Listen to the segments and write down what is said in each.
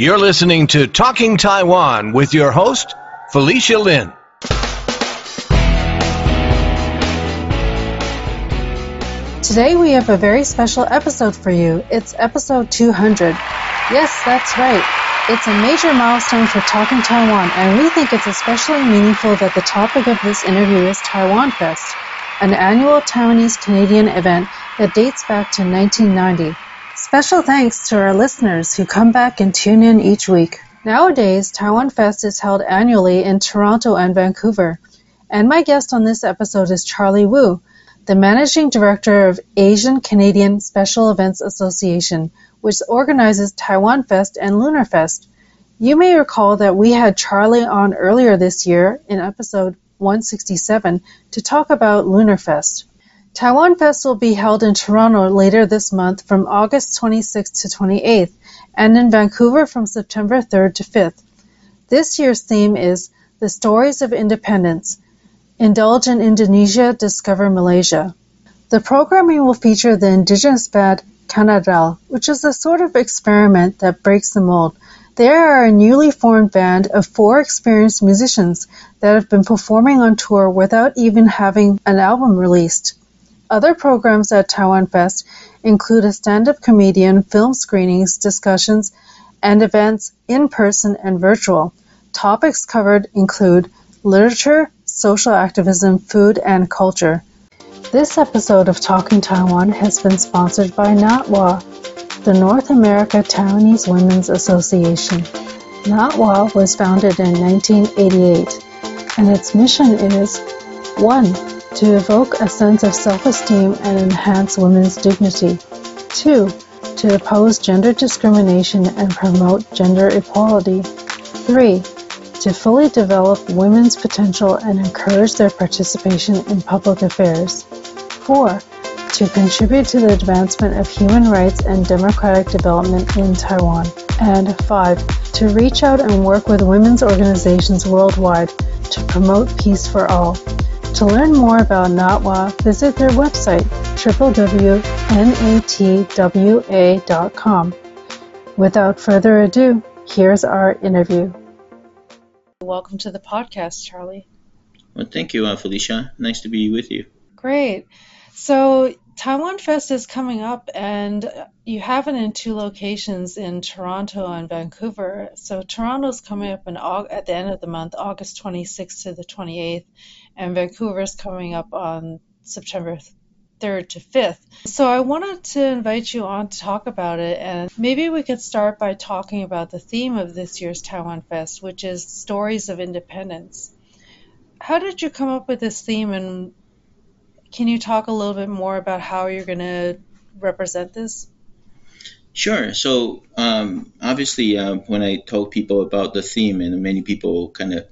You're listening to Talking Taiwan with your host, Felicia Lin. Today we have a very special episode for you. It's episode 200. Yes, that's right. It's a major milestone for Talking Taiwan, and we think it's especially meaningful that the topic of this interview is Taiwan Fest, an annual Taiwanese Canadian event that dates back to 1990. Special thanks to our listeners who come back and tune in each week. Nowadays, Taiwan Fest is held annually in Toronto and Vancouver. And my guest on this episode is Charlie Wu, the Managing Director of Asian Canadian Special Events Association, which organizes Taiwan Fest and Lunar Fest. You may recall that we had Charlie on earlier this year in episode 167 to talk about Lunar Fest. Taiwan Fest will be held in Toronto later this month from August 26th to 28th, and in Vancouver from September 3rd to 5th. This year's theme is The Stories of Independence. Indulge in Indonesia, Discover Malaysia. The programming will feature the indigenous band Kanatal, which is a sort of experiment that breaks the mold. They are a newly formed band of 4 experienced musicians that have been performing on tour without even having an album released. Other programs at Taiwan Fest include a stand-up comedian, film screenings, discussions, and events in person and virtual. Topics covered include literature, social activism, food, and culture. This episode of Talking Taiwan has been sponsored by NATWA, the North America Taiwanese Women's Association. NATWA was founded in 1988, and its mission is 1. To evoke a sense of self-esteem and enhance women's dignity. 2. To oppose gender discrimination and promote gender equality. 3. To fully develop women's potential and encourage their participation in public affairs. 4. To contribute to the advancement of human rights and democratic development in Taiwan. And 5. To reach out and work with women's organizations worldwide to promote peace for all. To learn more about NATWA, visit their website, www.natwa.com. Without further ado, here's our interview. Welcome to the podcast, Charlie. Well, thank you, Felicia. Nice to be with you. Great. So Taiwan Fest is coming up, and you have it in 2 locations in Toronto and Vancouver. So Toronto's coming up at the end of the month, August 26th to the 28th. And Vancouver's coming up on September 3rd to 5th. So I wanted to invite you on to talk about it, and maybe we could start by talking about the theme of this year's Taiwan Fest, which is Stories of Independence. How did you come up with this theme, and can you talk a little bit more about how you're going to represent this? Sure. So obviously when I told people about the theme, and many people kind of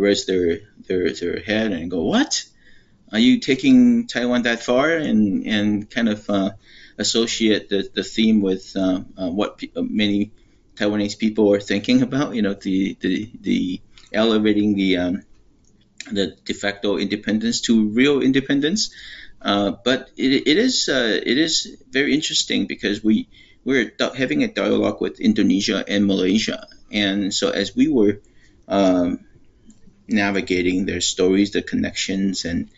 raise their head and go, what? Are you taking Taiwan that far? And kind of associate the theme with what many Taiwanese people are thinking about, you know, the elevating the de facto independence to real independence. But it is very interesting because we're having a dialogue with Indonesia and Malaysia, and so as we were navigating their stories, their connections, and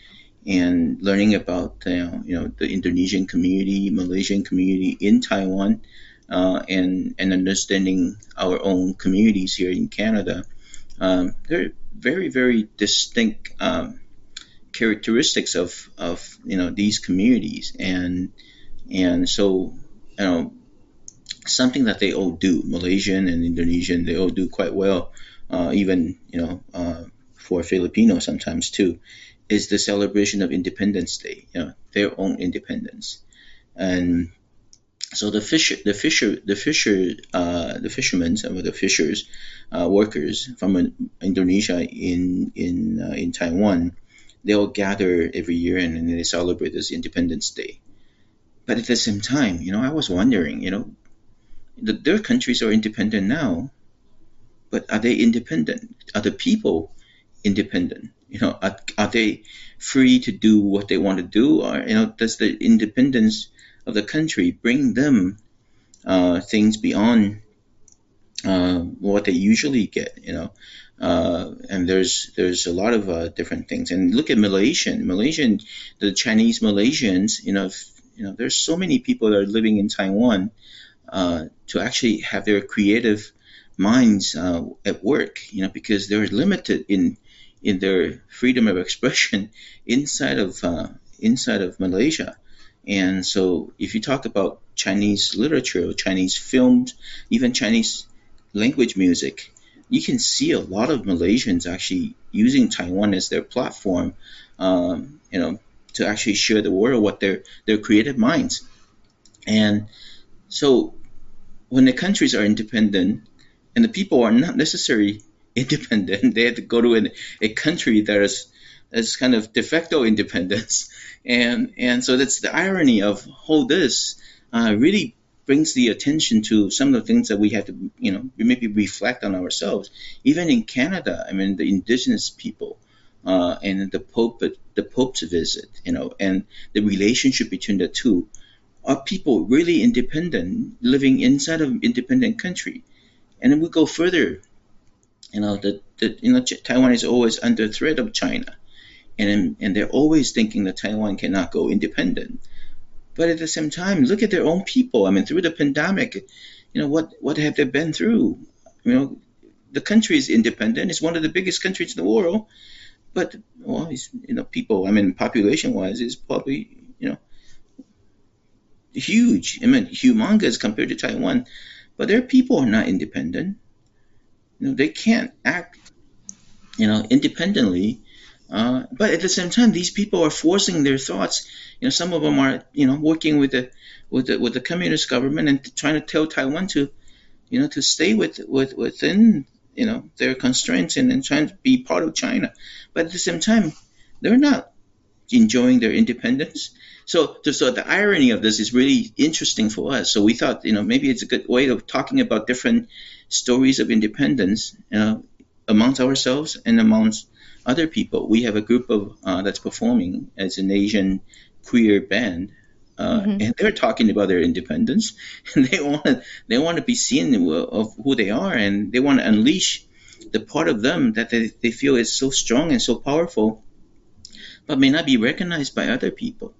learning about the Indonesian community, Malaysian community in Taiwan, and understanding our own communities here in Canada. They're very, very distinct characteristics of these communities, and so something that they all do, Malaysian and Indonesian, they all do quite well. Even for Filipinos sometimes too, is the celebration of Independence Day, their own independence, and so the fishermen, some of the workers from Indonesia in Taiwan, they all gather every year and they celebrate this Independence Day. But at the same time, I was wondering, their countries are independent now. But are they independent? Are the people independent? Are they free to do what they want to do? Or does the independence of the country bring them things beyond what they usually get, you know. And there's a lot of different things. And look at Malaysian, the Chinese Malaysians, you know, there's so many people that are living in Taiwan to actually have their creative minds at work, you know, because they're limited in their freedom of expression inside of Malaysia. And so if you talk about Chinese literature, Chinese films, even Chinese language music, you can see a lot of Malaysians actually using Taiwan as their platform, you know, to actually share the world what their creative minds. And so when the countries are independent and the people are not necessarily independent, they have to go to a country that is kind of de facto independence. And so that's the irony of all this, really brings the attention to some of the things that we have to, you know, maybe reflect on ourselves. Even in Canada, I mean, the Indigenous people and the Pope's visit, you know, and the relationship between the two. Are people really independent, living inside of an independent country? And then we go further. You know, Taiwan is always under threat of China. And they're always thinking that Taiwan cannot go independent. But at the same time, look at their own people. I mean, through the pandemic, you know, what have they been through? You know, the country is independent. It's one of the biggest countries in the world. But, well, it's, you know, people, I mean, population-wise, is probably, you know, huge. I mean, humongous compared to Taiwan. But their people are not independent. You know, they can't act, you know, independently. But at the same time, these people are forcing their thoughts. You know, some of them are, you know, working with the communist government and trying to tell Taiwan to, you know, to stay within, you know, their constraints and trying to be part of China. But at the same time, they're not enjoying their independence. So the irony of this is really interesting for us. So we thought, you know, maybe it's a good way of talking about different stories of independence, you know, amongst ourselves and amongst other people. We have a group of that's performing as an Asian queer band, and they're talking about their independence, and they want to be seen of who they are, and they want to unleash the part of them that they feel is so strong and so powerful, but may not be recognized by other people.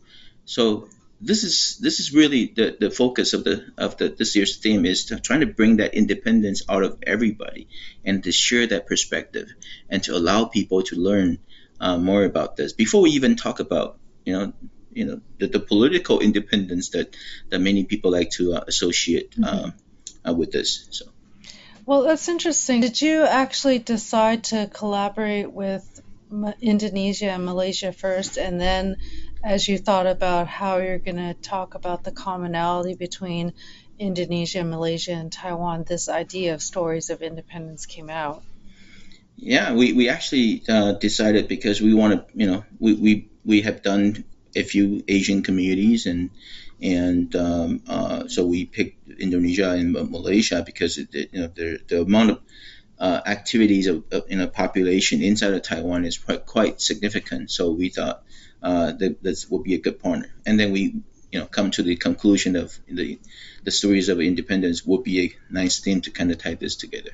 So this is really the focus of this year's theme, is to trying to bring that independence out of everybody and to share that perspective and to allow people to learn more about this before we even talk about, you know the political independence that many people like to associate with this. So. Well, that's interesting. Did you actually decide to collaborate with Indonesia and Malaysia first, and then as you thought about how you're going to talk about the commonality between Indonesia, Malaysia, and Taiwan, this idea of stories of independence came out? Yeah, we actually decided because we want to, you know, we have done a few Asian communities, and so we picked Indonesia and Malaysia because, you know, the amount of activities of in a population inside of Taiwan is quite significant. So we thought, this will be a good partner, and then we, you know, come to the conclusion of the stories of independence would be a nice theme to kind of tie this together.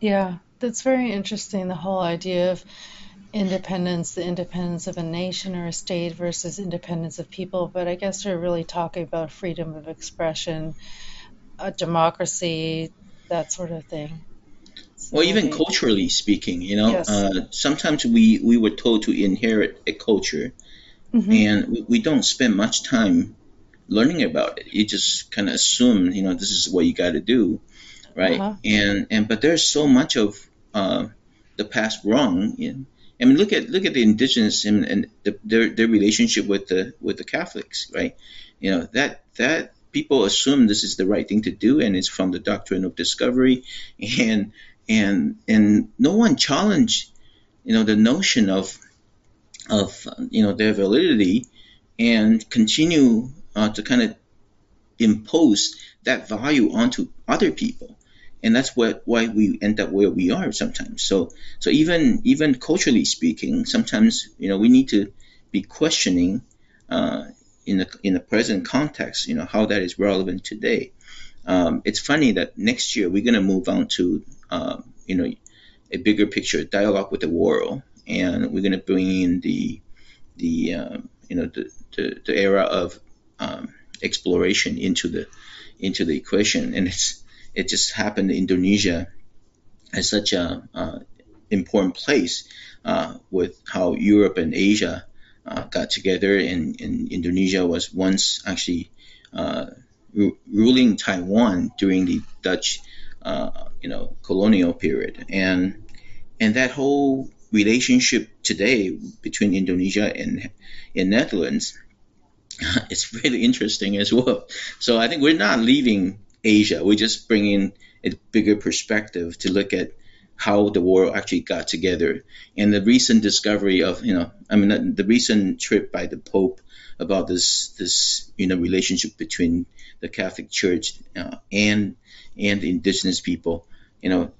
Yeah, that's very interesting. The whole idea of independence, the independence of a nation or a state versus independence of people, but I guess we're really talking about freedom of expression, a democracy, that sort of thing. Well, even culturally speaking, you know, yes. Sometimes we were told to inherit a culture, and we don't spend much time learning about it. You just kind of assume, you know, this is what you got to do, right? But there's so much of the past wrong. You know? I mean, look at the Indigenous and their relationship with the Catholics, right? You know, that people assume this is the right thing to do, and it's from the doctrine of discovery, and no one challenged, you know, the notion of you know, their validity, and continue to kind of impose that value onto other people, and that's why we end up where we are sometimes. So even culturally speaking, sometimes, you know, we need to be questioning in the present context, you know, how that is relevant today. It's funny that next year we're going to move on to, a bigger picture, dialogue with the world, and we're going to bring in the era of exploration into the equation. And it just happened. Indonesia is such a important place with how Europe and Asia got together, and Indonesia was once actually ruling Taiwan during the Dutch colonial period, and that whole relationship today between Indonesia and Netherlands is really interesting as well. So I think we're not leaving Asia, we're just bringing a bigger perspective to look at how the world actually got together. And the recent discovery of, the recent trip by the Pope about this relationship between the Catholic Church and the indigenous people, and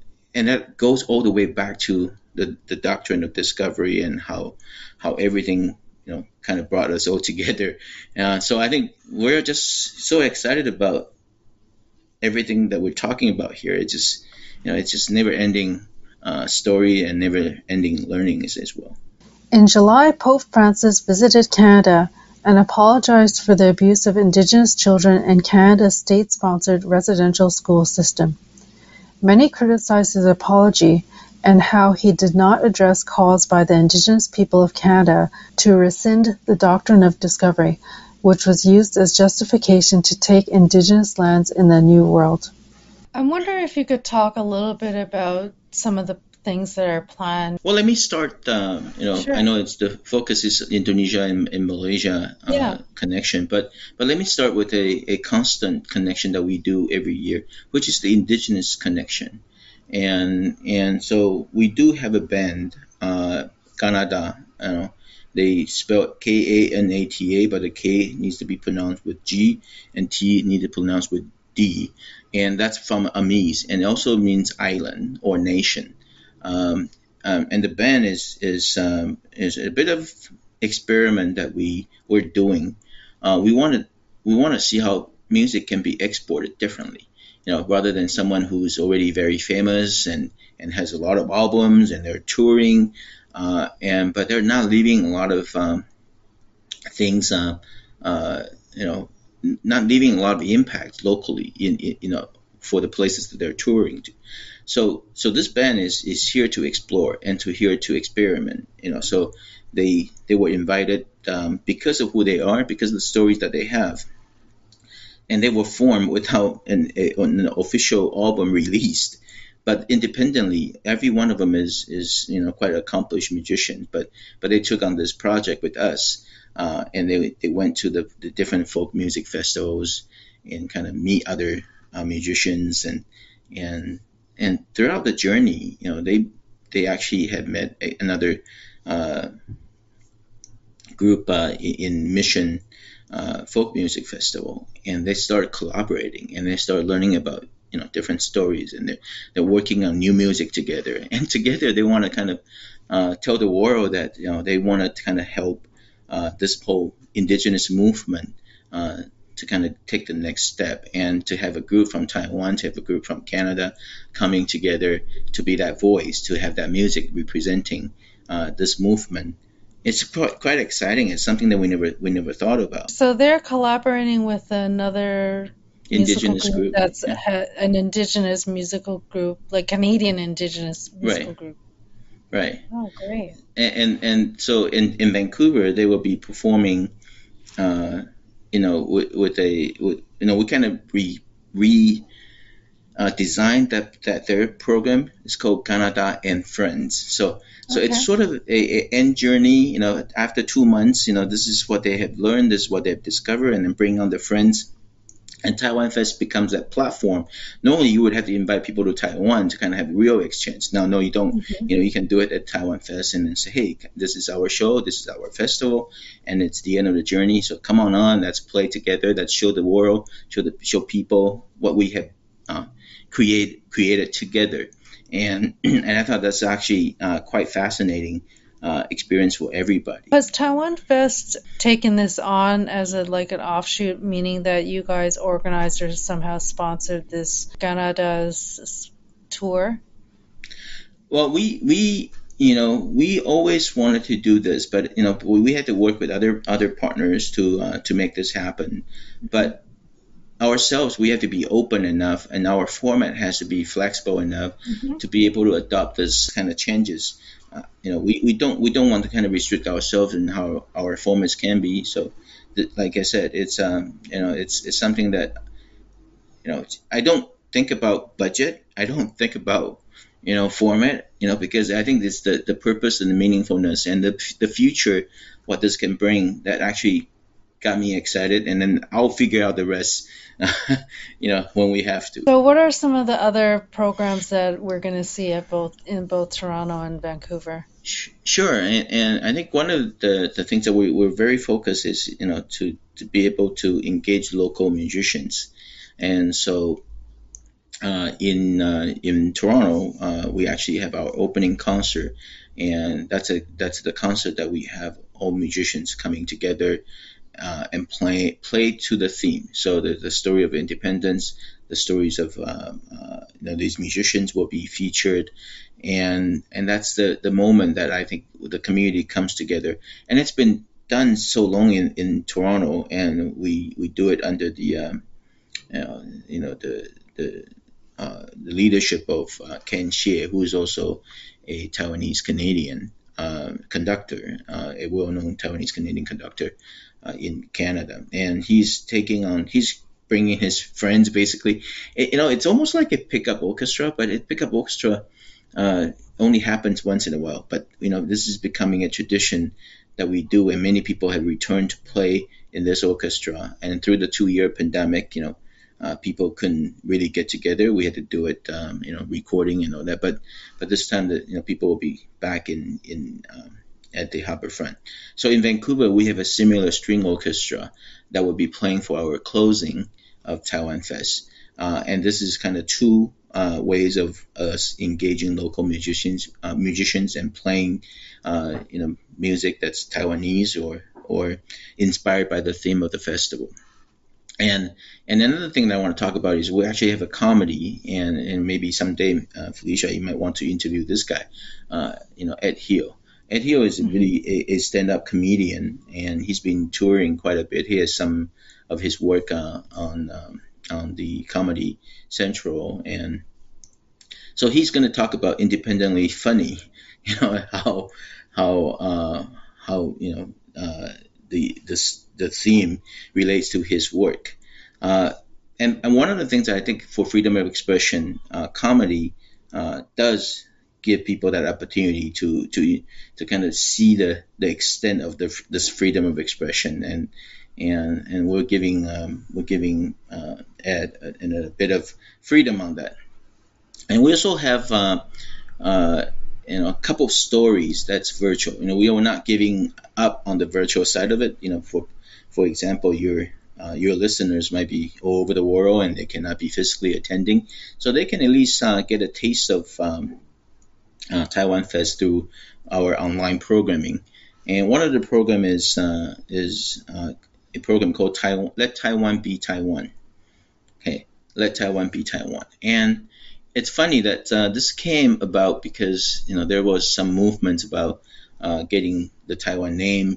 that goes all the way back to the doctrine of discovery and how everything kind of brought us all together. So I think we're just so excited about everything that we're talking about here. It's just never ending story and never ending learnings as well. In July, Pope Francis visited Canada and apologized for the abuse of Indigenous children in Canada's state-sponsored residential school system. Many criticized his apology and how he did not address calls by the Indigenous people of Canada to rescind the doctrine of discovery, which was used as justification to take Indigenous lands in the New World. I'm wondering if you could talk a little bit about some of the things that are planned. Well, let me start. Sure. I know the focus is Indonesia and Malaysia connection, but let me start with a constant connection that we do every year, which is the Indigenous connection, and so we do have a band, Kanata. They spell it Kanata, but the K needs to be pronounced with G, and T needs to be pronounced with D, and that's from Amis, and it also means island or nation. And the band is a bit of experiment that we're doing. We want to see how music can be exported differently. Rather than someone who's already very famous and has a lot of albums and they're touring, but they're not leaving a lot of things. Not leaving a lot of impact locally in for the places that they're touring to. So this band is here to explore and here to experiment. So they were invited because of who they are, because of the stories that they have, and they were formed without an official album released, but independently. Every one of them is quite an accomplished musician, but they took on this project with us, and they went to the different folk music festivals and kind of meet other musicians and throughout the journey, they actually had met another group in Mission Folk Music Festival, and they started collaborating and they started learning about different stories, and they're working on new music together. And together they want to kind of tell the world that they want to kind of help this whole indigenous movement to kind of take the next step, and to have a group from Taiwan, to have a group from Canada coming together to be that voice, to have that music representing this movement. It's quite exciting. It's something that we never thought about. So they're collaborating with another indigenous group. That's an indigenous musical group, like Canadian indigenous musical group. Right. Oh, great. And so in Vancouver they will be performing. We kind of designed that third program. It's called Canada and Friends. So it's sort of a end journey. After 2 months, this is what they have learned, this is what they have discovered, and then bring on their friends. And Taiwan Fest becomes that platform. Normally, you would have to invite people to Taiwan to kind of have real exchange. Now, no, you don't. Mm-hmm. You can do it at Taiwan Fest and then say, hey, this is our show, this is our festival, and it's the end of the journey. So come on, let's play together. Let's show the world, show people what we have created together. And I thought that's actually quite fascinating experience for everybody. Has Taiwan Fest taken this on as a like an offshoot, meaning that you guys organizers somehow sponsored this Canada's tour? Well, we always wanted to do this, but we had to work with other partners to make this happen. But ourselves, we have to be open enough, and our format has to be flexible enough to be able to adopt this kind of changes. We don't want to kind of restrict ourselves in how our formats can be. So, like I said, it's something that I don't think about budget. I don't think about format. Because I think it's the purpose and the meaningfulness and the future, what this can bring, that actually got me excited, and then I'll figure out the rest, when we have to. So what are some of the other programs that we're going to see at both Toronto and Vancouver? Sure, and I think one of the things that we're very focused is, to be able to engage local musicians. And so in Toronto, we actually have our opening concert, and that's the concert that we have all musicians coming together and play to the theme. So the story of independence, the stories of these musicians will be featured, and that's the moment that I think the community comes together. And it's been done so long in Toronto, and we do it under the the leadership of Ken Xie, who is also a Taiwanese Canadian conductor, a well-known Taiwanese Canadian conductor in Canada, and he's bringing his friends, basically. It's almost like a pickup orchestra, but a pickup orchestra only happens once in a while. But this is becoming a tradition that we do, and many people have returned to play in this orchestra. And through the 2-year pandemic, people couldn't really get together. We had to do it, recording and all that. But this time, people will be back at the Harbourfront. So in Vancouver, we have a similar string orchestra that will be playing for our closing of Taiwan Fest. And this is kind of two ways of us engaging local musicians and playing, music that's Taiwanese or inspired by the theme of the festival. And another thing that I want to talk about is we actually have a comedy, and maybe someday, Felicia, you might want to interview this guy, Ed Hill. Ed Hill is really a stand-up comedian, and he's been touring quite a bit. He has some of his work on the Comedy Central, and so he's going to talk about independently funny, how the theme relates to his work, and one of the things that I think for freedom of expression, comedy does give people that opportunity to kind of see the extent of this freedom of expression, and we're giving Ed a bit of freedom on that. And we also have a couple of stories that's virtual. We are not giving up on the virtual side of it. For example, your listeners might be all over the world and they cannot be physically attending, so they can at least get a taste of Taiwan Fest through our online programming. And one of the program is a program called Let Taiwan Be Taiwan. Okay, Let Taiwan Be Taiwan. And it's funny that this came about because there was some movement about getting the Taiwan name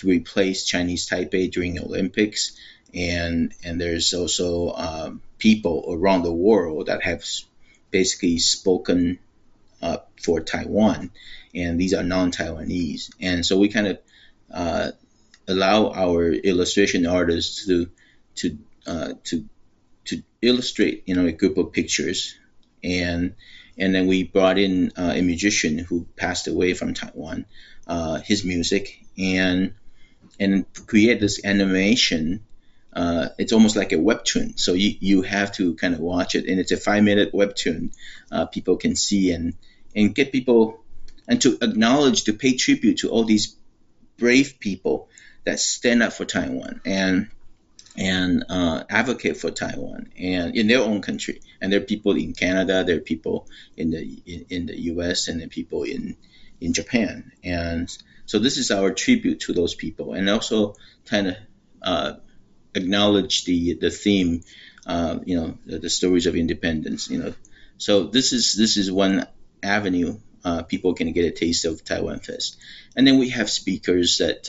to replace Chinese Taipei during Olympics, and there's also people around the world that have basically spoken up for Taiwan, and these are non-Taiwanese, and so we kind of allow our illustration artists to illustrate a group of pictures, and then we brought in a musician who passed away from Taiwan, his music, and create this animation. It's almost like a webtoon, so you have to kind of watch it, and it's a 5-minute webtoon. People can see and get people, and to acknowledge, to pay tribute to all these brave people that stand up for Taiwan and advocate for Taiwan, and in their own country. And there are people in Canada, there are people in the U.S., and there are people in in Japan. And so this is our tribute to those people, and also kind of acknowledge the theme, the stories of independence, So this is one avenue people can get a taste of Taiwan Fest. And then we have speakers that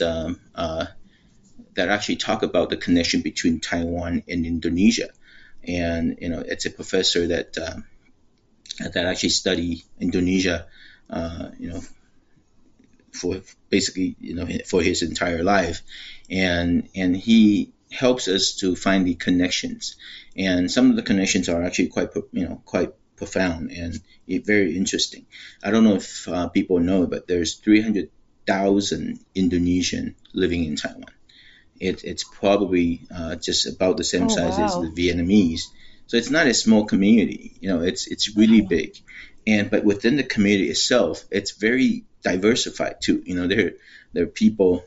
that actually talk about the connection between Taiwan and Indonesia. And, it's a professor that that actually study Indonesia, for basically, for his entire life. And he helps us to find the connections. And some of the connections are actually quite profound and very interesting. I don't know if people know, but there's 300,000 Indonesian living in Taiwan. It's probably just about the same size as the Vietnamese. So it's not a small community, it's really big. But within the community itself, it's very diversified too. There are people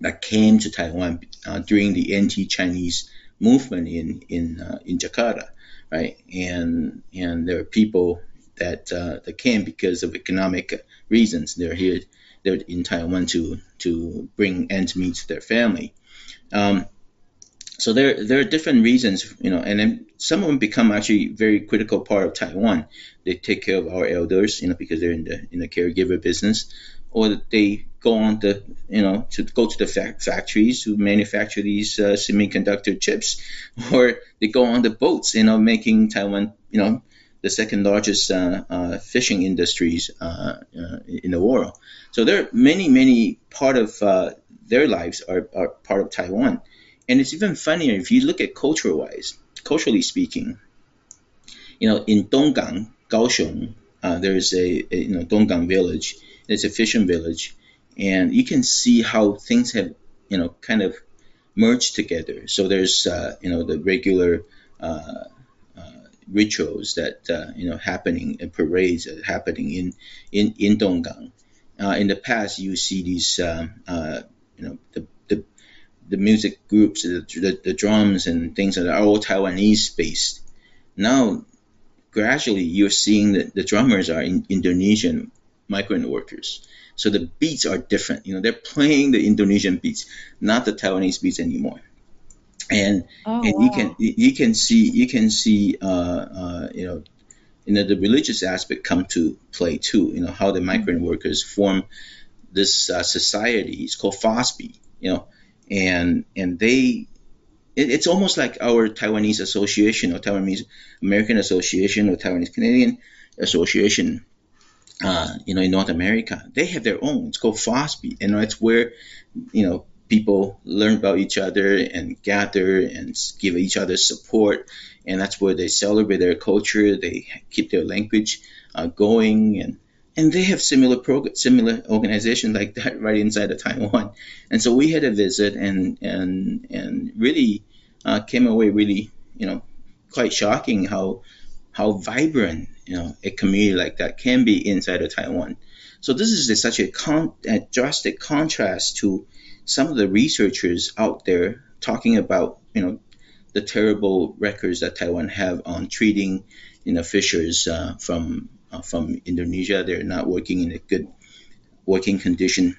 that came to Taiwan during the anti-Chinese movement in Jakarta, right? And there are people that came because of economic reasons. They're in Taiwan to bring ends meet to their family. So there are different reasons, and then some of them become actually very critical part of Taiwan. They take care of our elders, because they're in the caregiver business, or they go on to the factories to manufacture these semiconductor chips, or they go on the boats, making Taiwan, the second largest fishing industries in the world. So there are many part of their lives are part of Taiwan. And it's even funnier if you look at culturally speaking. In Donggang, Kaohsiung, there is a Donggang village. It's a fishing village, and you can see how things have kind of merged together. So there's the regular rituals that happening and parades that are happening in Donggang. In the past, you see these the music groups, the drums and things that are all Taiwanese based. Now, gradually, you're seeing that the drummers are Indonesian migrant workers. So the beats are different. They're playing the Indonesian beats, not the Taiwanese beats anymore. You can see the religious aspect come to play too. How the migrant workers form this society. It's called FOSBI. And they, it's almost like our Taiwanese association or Taiwanese American Association or Taiwanese Canadian Association, in North America. They have their own. It's called FOSBI, and it's where, people learn about each other and gather and give each other support, and that's where they celebrate their culture. They keep their language going, and they have similar organizations like that right inside of Taiwan. And so we had a visit and really came away really, quite shocking how vibrant, a community like that can be inside of Taiwan. So this is such a drastic contrast to some of the researchers out there talking about, the terrible records that Taiwan have on treating, fishers from Indonesia. They're not working in a good working condition,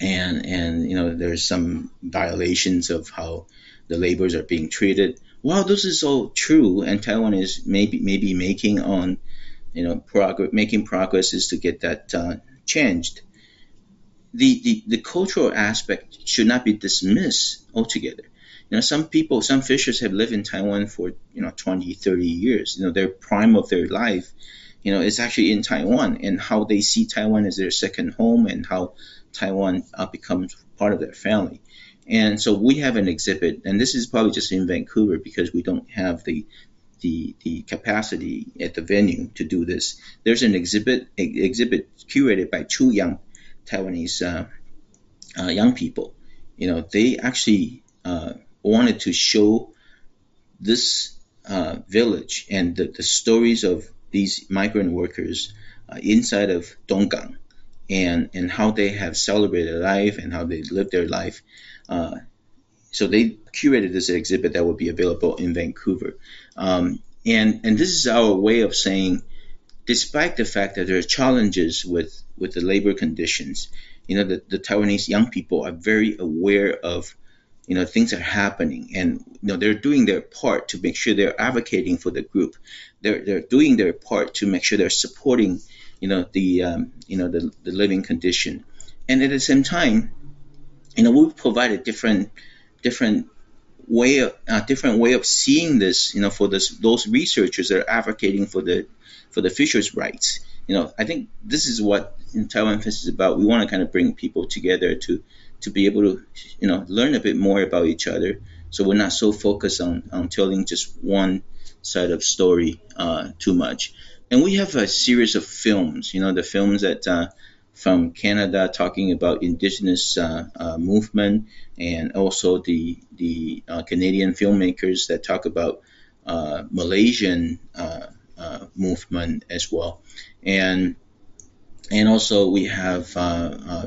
and there's some violations of how the laborers are being treated. While this is all true, and Taiwan is maybe making on, progress to get that changed. The cultural aspect should not be dismissed altogether. Some fishers have lived in Taiwan for 20, 30 years. Their prime of their life, it's actually in Taiwan, and how they see Taiwan as their second home, and how Taiwan becomes part of their family. And so we have an exhibit, and this is probably just in Vancouver because we don't have the capacity at the venue to do this. There's an exhibit curated by two young Taiwanese young people. They actually wanted to show this village and the stories of these migrant workers inside of Donggang, and how they have celebrated life and how they lived their life. So they curated this exhibit that will be available in Vancouver. And this is our way of saying despite the fact that there are challenges with the labor conditions, you know, the Taiwanese young people are very aware of, you know, things are happening, and you know, they're doing their part to make sure they're advocating for the group. They're doing their part to make sure they're supporting, you know, the living condition. And at the same time, you know, we provide a different way of seeing this, you know, for those researchers that are advocating for the fishers' rights. You know, I think this is what Taiwan Fest is about. We want to kind of bring people together to be able to, you know, learn a bit more about each other, so we're not so focused on telling just one side of story too much. And we have a series of films, you know, the films that from Canada talking about indigenous movement, and also the Canadian filmmakers that talk about Malaysian movement as well, and also we have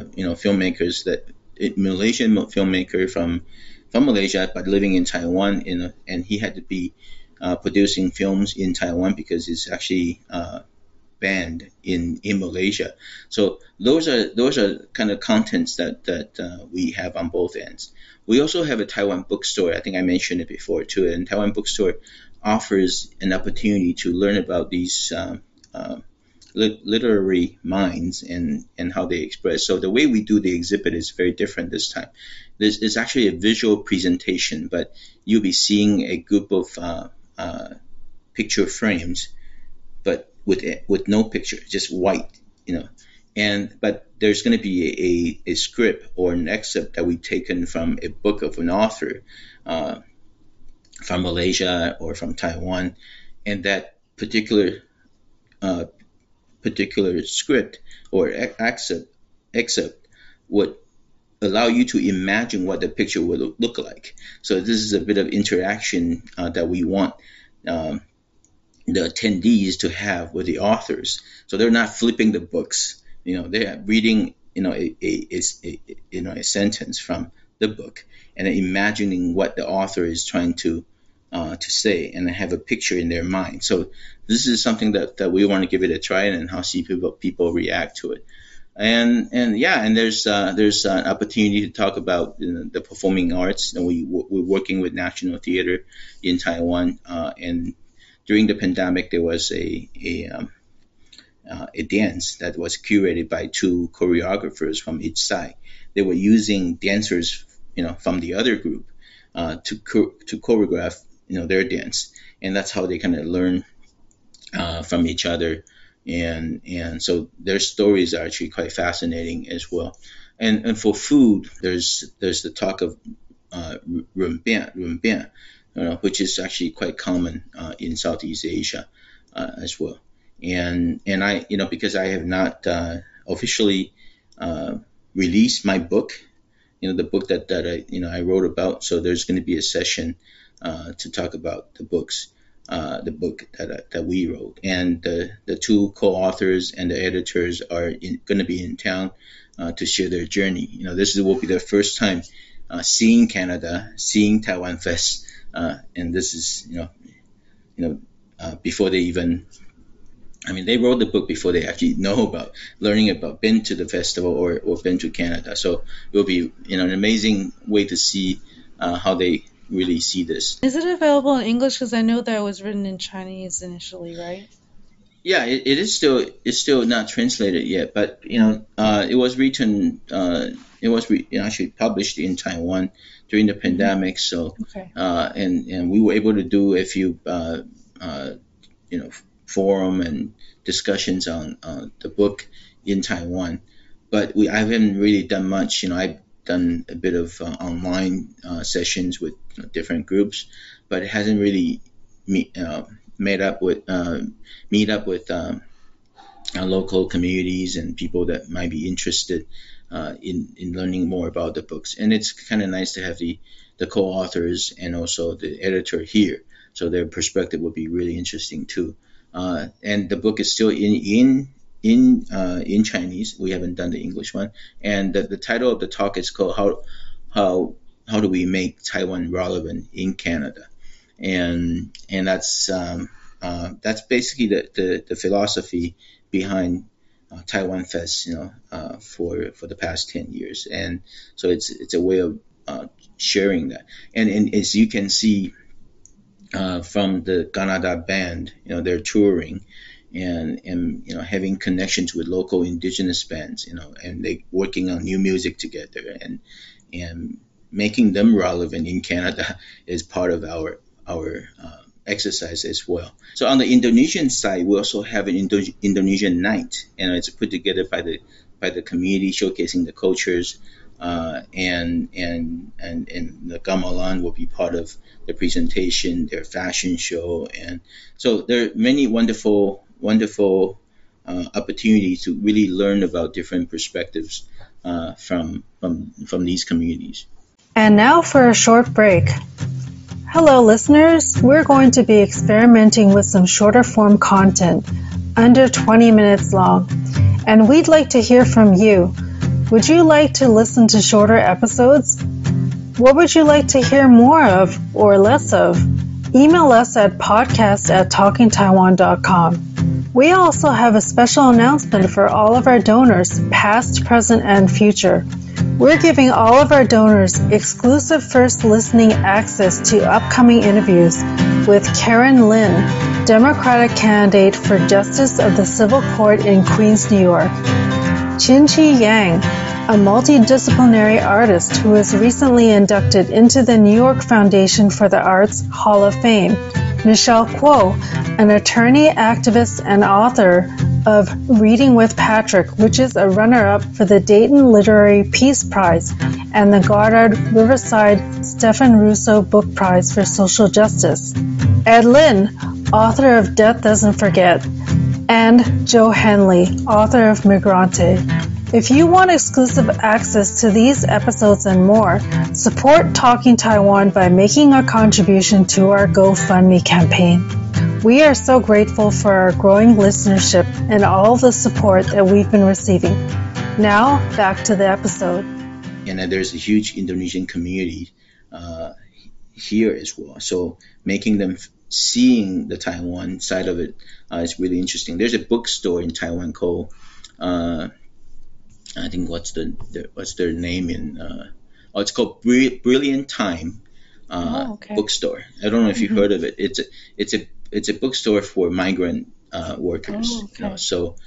you know, filmmakers that Malaysian filmmaker from Malaysia but living in Taiwan, and he had to be producing films in Taiwan because it's actually banned in Malaysia. So those are kind of contents that we have on both ends. We also have a Taiwan bookstore. I think I mentioned it before too. And Taiwan bookstore offers an opportunity to learn about these literary minds and how they express. So the way we do the exhibit is very different this time. This is actually a visual presentation, but you'll be seeing a group of picture frames, but with no picture, just white, you know. But there's going to be a script or an excerpt that we've taken from a book of an author from Malaysia or from Taiwan, and that particular script or excerpt would allow you to imagine what the picture would look like. So this is a bit of interaction that we want the attendees to have with the authors. So they're not flipping the books, you know, they're reading, you know, a sentence from the book and imagining what the author is trying to say, and have a picture in their mind. So this is something that we want to give it a try and how see people react to it. And there's an opportunity to talk about, you know, the performing arts. And we're working with National Theater in Taiwan, and during the pandemic there was a dance that was curated by two choreographers from each side. They were using dancers, you know, from the other group to choreograph, you know, their dance, and that's how they kind of learn from each other, and so their stories are actually quite fascinating as well. And for food, there's the talk of renbian, you know, which is actually quite common in Southeast Asia as well. And I, you know, because I have not officially released my book, you know, the book that I, you know, I wrote about. So there's going to be a session to talk about the books, the book that we wrote, and the two co-authors and the editors are going to be in town to share their journey. You know, this will be their first time seeing Canada, seeing Taiwan Fest, and this is, you know, before they even. I mean, they wrote the book before they actually know about learning about been to the festival or been to Canada. So it will be, you know, an amazing way to see how they really see this. Is it available in English? Because I know that it was written in Chinese initially, right? Yeah, it's still not translated yet, but you know, it was written. It was actually published in Taiwan during the pandemic. So okay. And we were able to do a few you know, forum and discussions on the book in Taiwan, but I haven't really done much. You know, I've done a bit of online sessions with, you know, different groups, but it hasn't really meet up with our local communities and people that might be interested in learning more about the books. And it's kind of nice to have the co-authors and also the editor here, so their perspective would be really interesting too. And the book is still in Chinese. We haven't done the English one. And the title of the talk is called How Do We Make Taiwan Relevant in Canada? And that's That's basically the philosophy behind Taiwan Fest, for the past 10 years. And so it's a way of sharing that. And as you can see from the Kannada band, they're touring and having connections with local indigenous bands, and they working on new music together and making them relevant in Canada is part of our exercise as well. So on the Indonesian side, we also have an Indonesian night, and it's put together by the community, showcasing the cultures, and the gamelan will be part of the presentation, their fashion show, and so there are many wonderful opportunities to really learn about different perspectives from these communities. And now for a short break. Hello, listeners. We're going to be experimenting with some shorter form content, under 20 minutes long, and we'd like to hear from you. Would you like to listen to shorter episodes? What would you like to hear more of or less of? Email us at podcast@talkingtaiwan.com. We also have a special announcement for all of our donors, past, present, and future. We're giving all of our donors exclusive first listening access to upcoming interviews with Karen Lynn, Democratic candidate for Justice of the Civil Court in Queens, New York; Qin-Chi Yang, a multidisciplinary artist who was recently inducted into the New York Foundation for the Arts Hall of Fame; Michelle Kuo, an attorney, activist, and author of Reading with Patrick, which is a runner-up for the Dayton Literary Peace Prize and the Goddard Riverside Stephen Russo Book Prize for Social Justice; Ed Lin, author of Death Doesn't Forget; and Joe Henley, author of Migrante. If you want exclusive access to these episodes and more, support Talking Taiwan by making a contribution to our GoFundMe campaign. We are so grateful for our growing listenership and all the support that we've been receiving. Now, back to the episode. And there's a huge Indonesian community here as well. So making them seeing the Taiwan side of it is really interesting. There's a bookstore in Taiwan called, I think what's their name in, it's called Brilliant Time Bookstore. I don't know if you've heard of it. It's a bookstore for migrant workers. So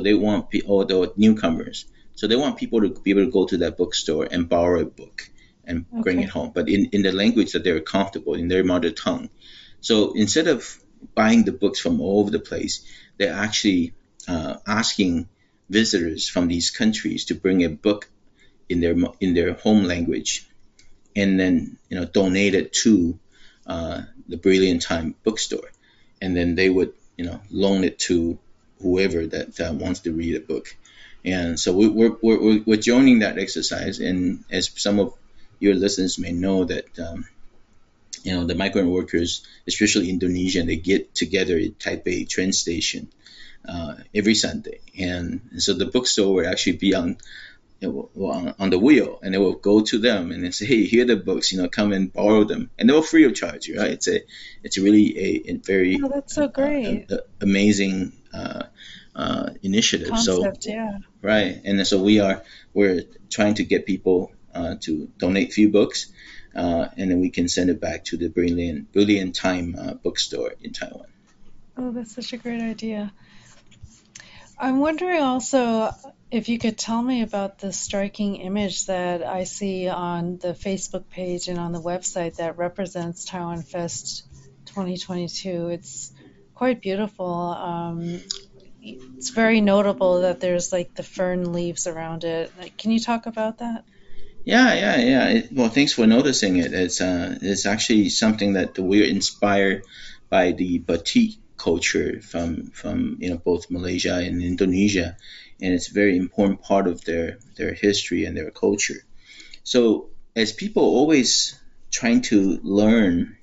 they want the newcomers. So they want people to be able to go to that bookstore and borrow a book and bring it home, but in the language that they're comfortable in, their mother tongue. So instead of buying the books from all over the place, they're actually asking visitors from these countries to bring a book in their home language, and then donate it to the Brilliant Time bookstore, and then they would loan it to whoever that wants to read a book. And so we're joining that exercise, and as some of your listeners may know, that the migrant workers, especially Indonesian, they get together at Taipei train station every Sunday, and so the bookstore will actually be on the wheel, and they will go to them and they say, hey, here are the books, come and borrow them, and they were free of charge, right? It's really a very that's so great, amazing initiative. Concept, so yeah, right. And so we're trying to get people to donate few books, and then we can send it back to the Brilliant Time bookstore in Taiwan. Oh, that's such a great idea. I'm wondering also if you could tell me about the striking image that I see on the Facebook page and on the website that represents Taiwan Fest 2022. It's quite beautiful. It's very notable that there's like the fern leaves around it. Can you talk about that? Yeah. Well, thanks for noticing it. It's actually something that we're inspired by the batik culture from both Malaysia and Indonesia. And it's a very important part of their history and their culture. So as people always trying to learn,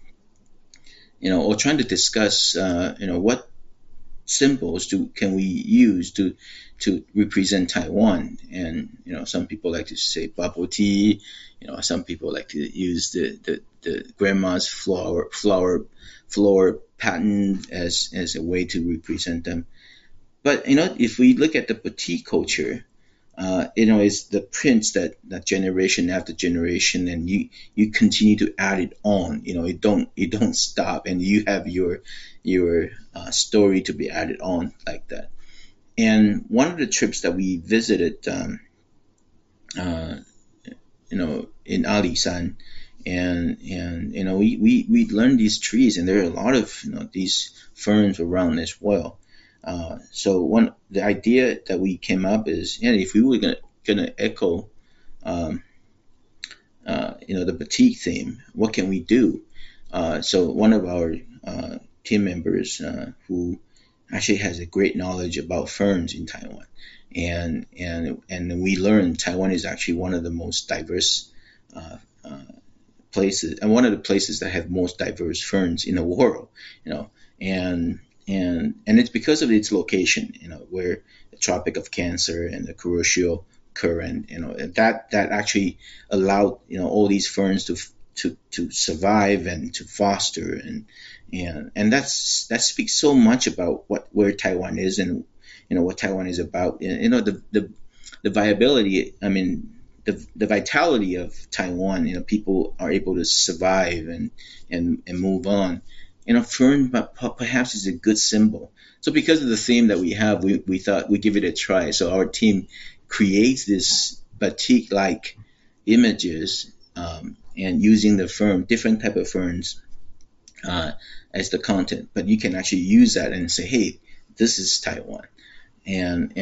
or trying to discuss, what symbols can we use to represent Taiwan? And some people like to say bubble tea. Some people like to use the grandma's flower patent as a way to represent them. But, you know, if we look at the petite culture, you know, it's the prints that generation after generation, and you continue to add it on. You know, it don't stop, and you have your story to be added on like that. And one of the trips that we visited, you know, in Alisan, and you know, we learned these trees, and there are a lot of, you know, these ferns around as well. So the idea that we came up is, you know, if we were gonna echo, you know, the petite theme, what can we do? So one of our team members who actually has a great knowledge about ferns in Taiwan, and we learned Taiwan is actually one of the most diverse places, and one of the places that have most diverse ferns in the world. You know, and it's because of its location, you know, where the Tropic of Cancer and the Kuroshio current, you know, that actually allowed, you know, all these ferns to survive and to foster, and that speaks so much about where Taiwan is, and, you know, what Taiwan is about, and, you know, the viability, I mean, the vitality of Taiwan. You know, people are able to survive and move on. You know, fern perhaps is a good symbol. So because of the theme that we have, we thought we'd give it a try. So our team creates this batik-like images, and using the fern, different type of ferns, as the content. But you can actually use that and say, hey, this is Taiwan. And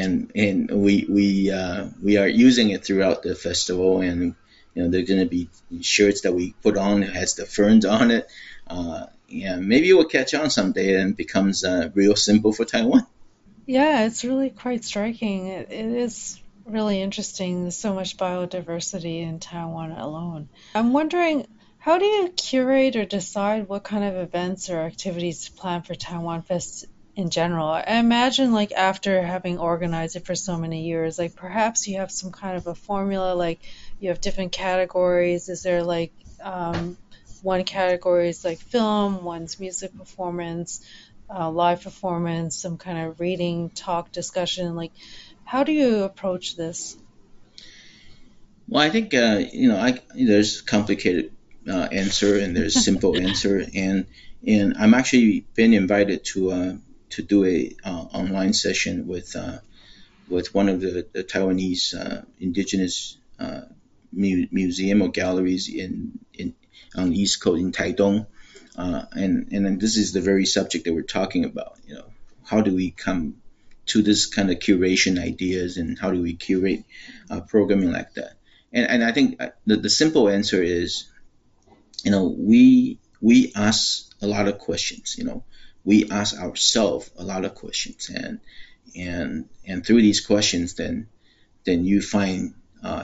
we are using it throughout the festival, and, you know, there are going to be shirts that we put on that has the ferns on it. Yeah, maybe it will catch on someday and becomes a real symbol for Taiwan. Yeah, it's really quite striking. It is really interesting. There's so much biodiversity in Taiwan alone. I'm wondering, how do you curate or decide what kind of events or activities to plan for Taiwan Fest in general? I imagine, like, after having organized it for so many years, like, perhaps you have some kind of a formula, like, you have different categories. Is there, like, one category is like film, one's music performance, live performance, some kind of reading, talk, discussion. Like, how do you approach this? Well, I think, you know, there's complicated answer, and there's simple answer. And I'm actually been invited to do a online session with one of the Taiwanese indigenous museum or galleries in on the East Coast in Taitung, and then this is the very subject that we're talking about. You know, how do we come to this kind of curation ideas, and how do we curate programming like that? And I think the simple answer is, you know, we ask a lot of questions. You know, we ask ourselves a lot of questions, and through these questions, then you find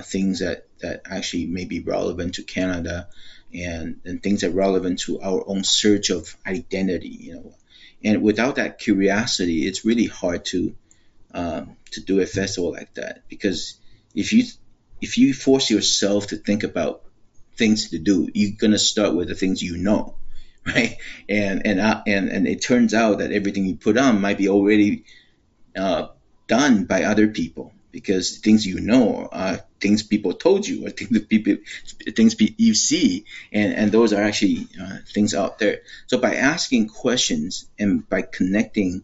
things that actually may be relevant to Canada. And things that are relevant to our own search of identity, you know. And without that curiosity, it's really hard to do a festival like that, because if you force yourself to think about things to do, you're gonna start with the things you know, right? And it turns out that everything you put on might be already done by other people, because things you know are things people told you, or things you see, and those are actually things out there. So by asking questions and by connecting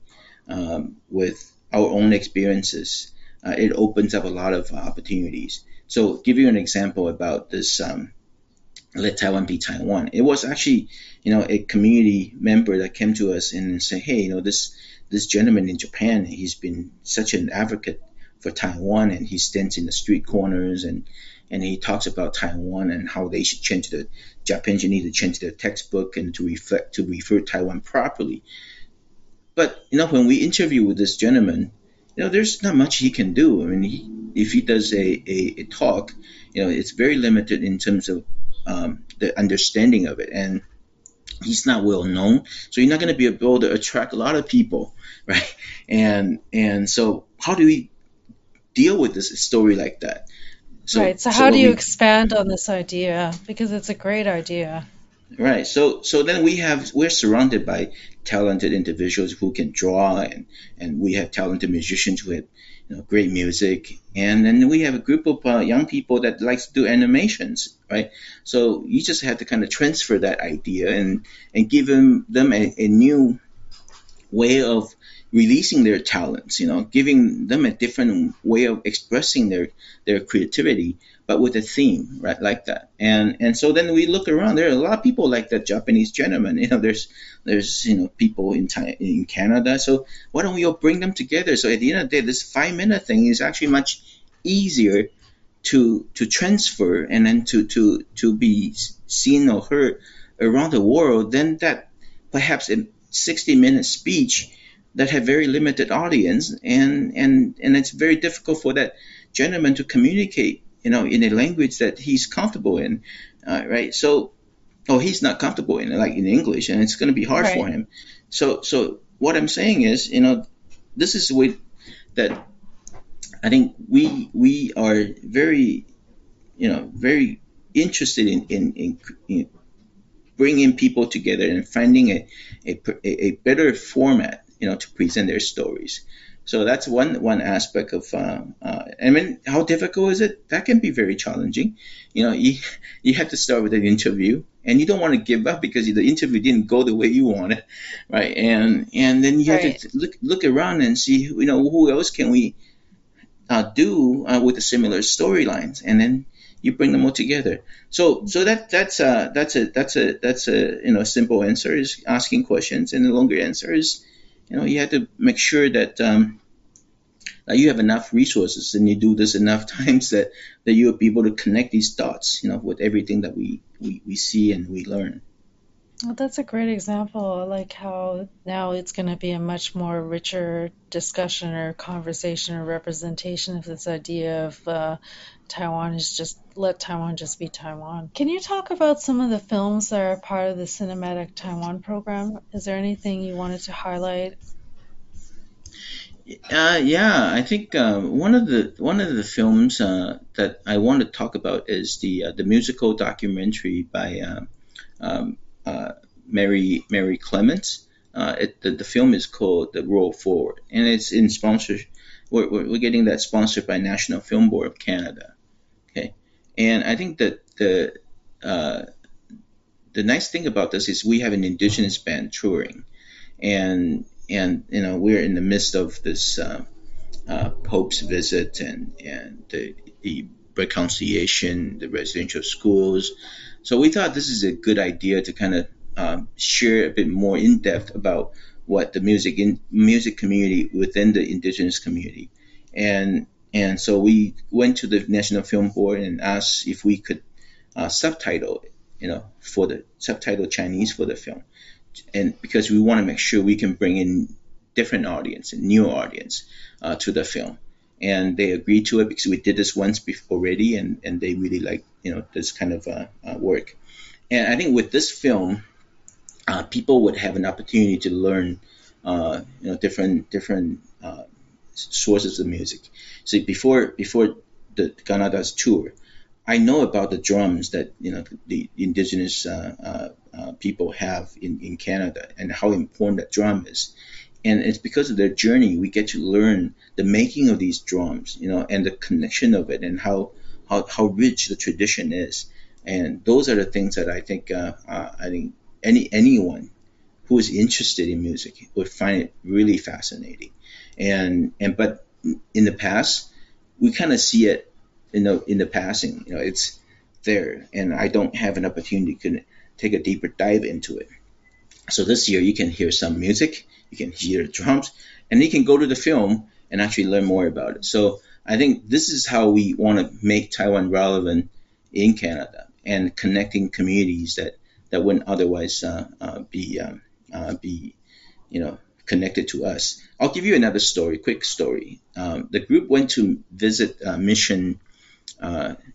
with our own experiences, it opens up a lot of opportunities. So give you an example about this, Let Taiwan Be Taiwan. It was actually, you know, a community member that came to us and said, hey, you know, this gentleman in Japan, he's been such an advocate for Taiwan, and he stands in the street corners and he talks about Taiwan and how they should change Japanese need to change their textbook and to refer Taiwan properly. But, you know, when we interview with this gentleman, you know, there's not much he can do. I mean, if he does a talk, you know, it's very limited in terms of the understanding of it, and he's not well known, so you're not going to be able to attract a lot of people, right? And so how do we deal with this story like that? So, right. So how do you expand on this idea? Because it's a great idea. Right. So then we're surrounded by talented individuals who can draw, and we have talented musicians who have great music, and then we have a group of young people that likes to do animations, right? So you just have to kind of transfer that idea and give them a new way of releasing their talents, giving them a different way of expressing their creativity, but with a theme, right, like that. And so then we look around. There are a lot of people like that Japanese gentleman. There's people in Canada. So why don't we all bring them together? So at the end of the day, this 5-minute thing is actually much easier to transfer and then to be seen or heard around the world than that perhaps a 60-minute speech that have very limited audience, and it's very difficult for that gentleman to communicate, in a language that he's comfortable in, right? So, he's not comfortable in, like in English, and it's going to be hard for him. So what I'm saying is, this is the way that I think we are very, very interested in bringing people together and finding a better format, to present their stories. So that's one aspect of. I mean, how difficult is it? That can be very challenging. You have to start with an interview, and you don't want to give up because the interview didn't go the way you wanted, right? And then you have to look around and see, who else can we do with a similar storylines, and then you bring them all together. So that's a simple answer is asking questions, and the longer answer is, you have to make sure that you have enough resources, and you do this enough times that you'll be able to connect these dots, with everything that we see and we learn. Well, that's a great example, like how now it's going to be a much more richer discussion or conversation or representation of this idea of Taiwan is just, let Taiwan just be Taiwan. Can you talk about some of the films that are part of the Cinematic Taiwan program? Is there anything you wanted to highlight? Yeah, I think one of the films that I want to talk about is the musical documentary by Mary Clements. The film is called The Roll Forward, and it's in sponsorship. We're getting that sponsored by National Film Board of Canada. Okay, and I think that the nice thing about this is we have an Indigenous band touring, and we're in the midst of this Pope's visit and the reconciliation, the residential schools. So we thought this is a good idea to kind of share a bit more in depth about what the music community within the Indigenous community, and so we went to the National Film Board and asked if we could subtitle, subtitle Chinese for the film, and because we want to make sure we can bring in different audience and new audience to the film. And they agreed to it because we did this once before already, and they really like this kind of work. And I think with this film, people would have an opportunity to learn different sources of music. See, before the Canada's tour, I know about the drums that the Indigenous people have in Canada and how important that drum is. And it's because of their journey we get to learn the making of these drums, and the connection of it, and how rich the tradition is. And those are the things that I think anyone who is interested in music would find it really fascinating. And but in the past, we kind of see it in the passing. It's there, and I don't have an opportunity to take a deeper dive into it. So this year you can hear some music. You can hear drums, and you can go to the film and actually learn more about it. So I think this is how we want to make Taiwan relevant in Canada and connecting communities that wouldn't otherwise be connected to us. I'll give you another story, quick story. The group went to visit Mission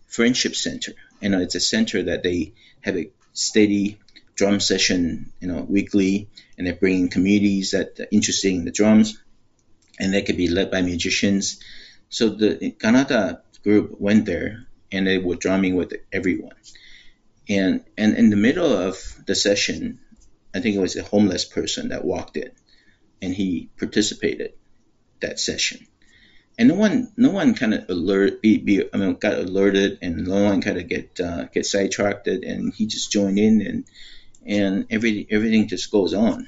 Friendship Center. It's a center that they have a steady drum session, weekly, and they're bringing communities that are interested in the drums, and they could be led by musicians. So the Kanata group went there, and they were drumming with everyone. And in the middle of the session, I think it was a homeless person that walked in, and he participated that session. And no one kind of got alerted, and no one kind of get sidetracked, and he just joined in, and everything just goes on.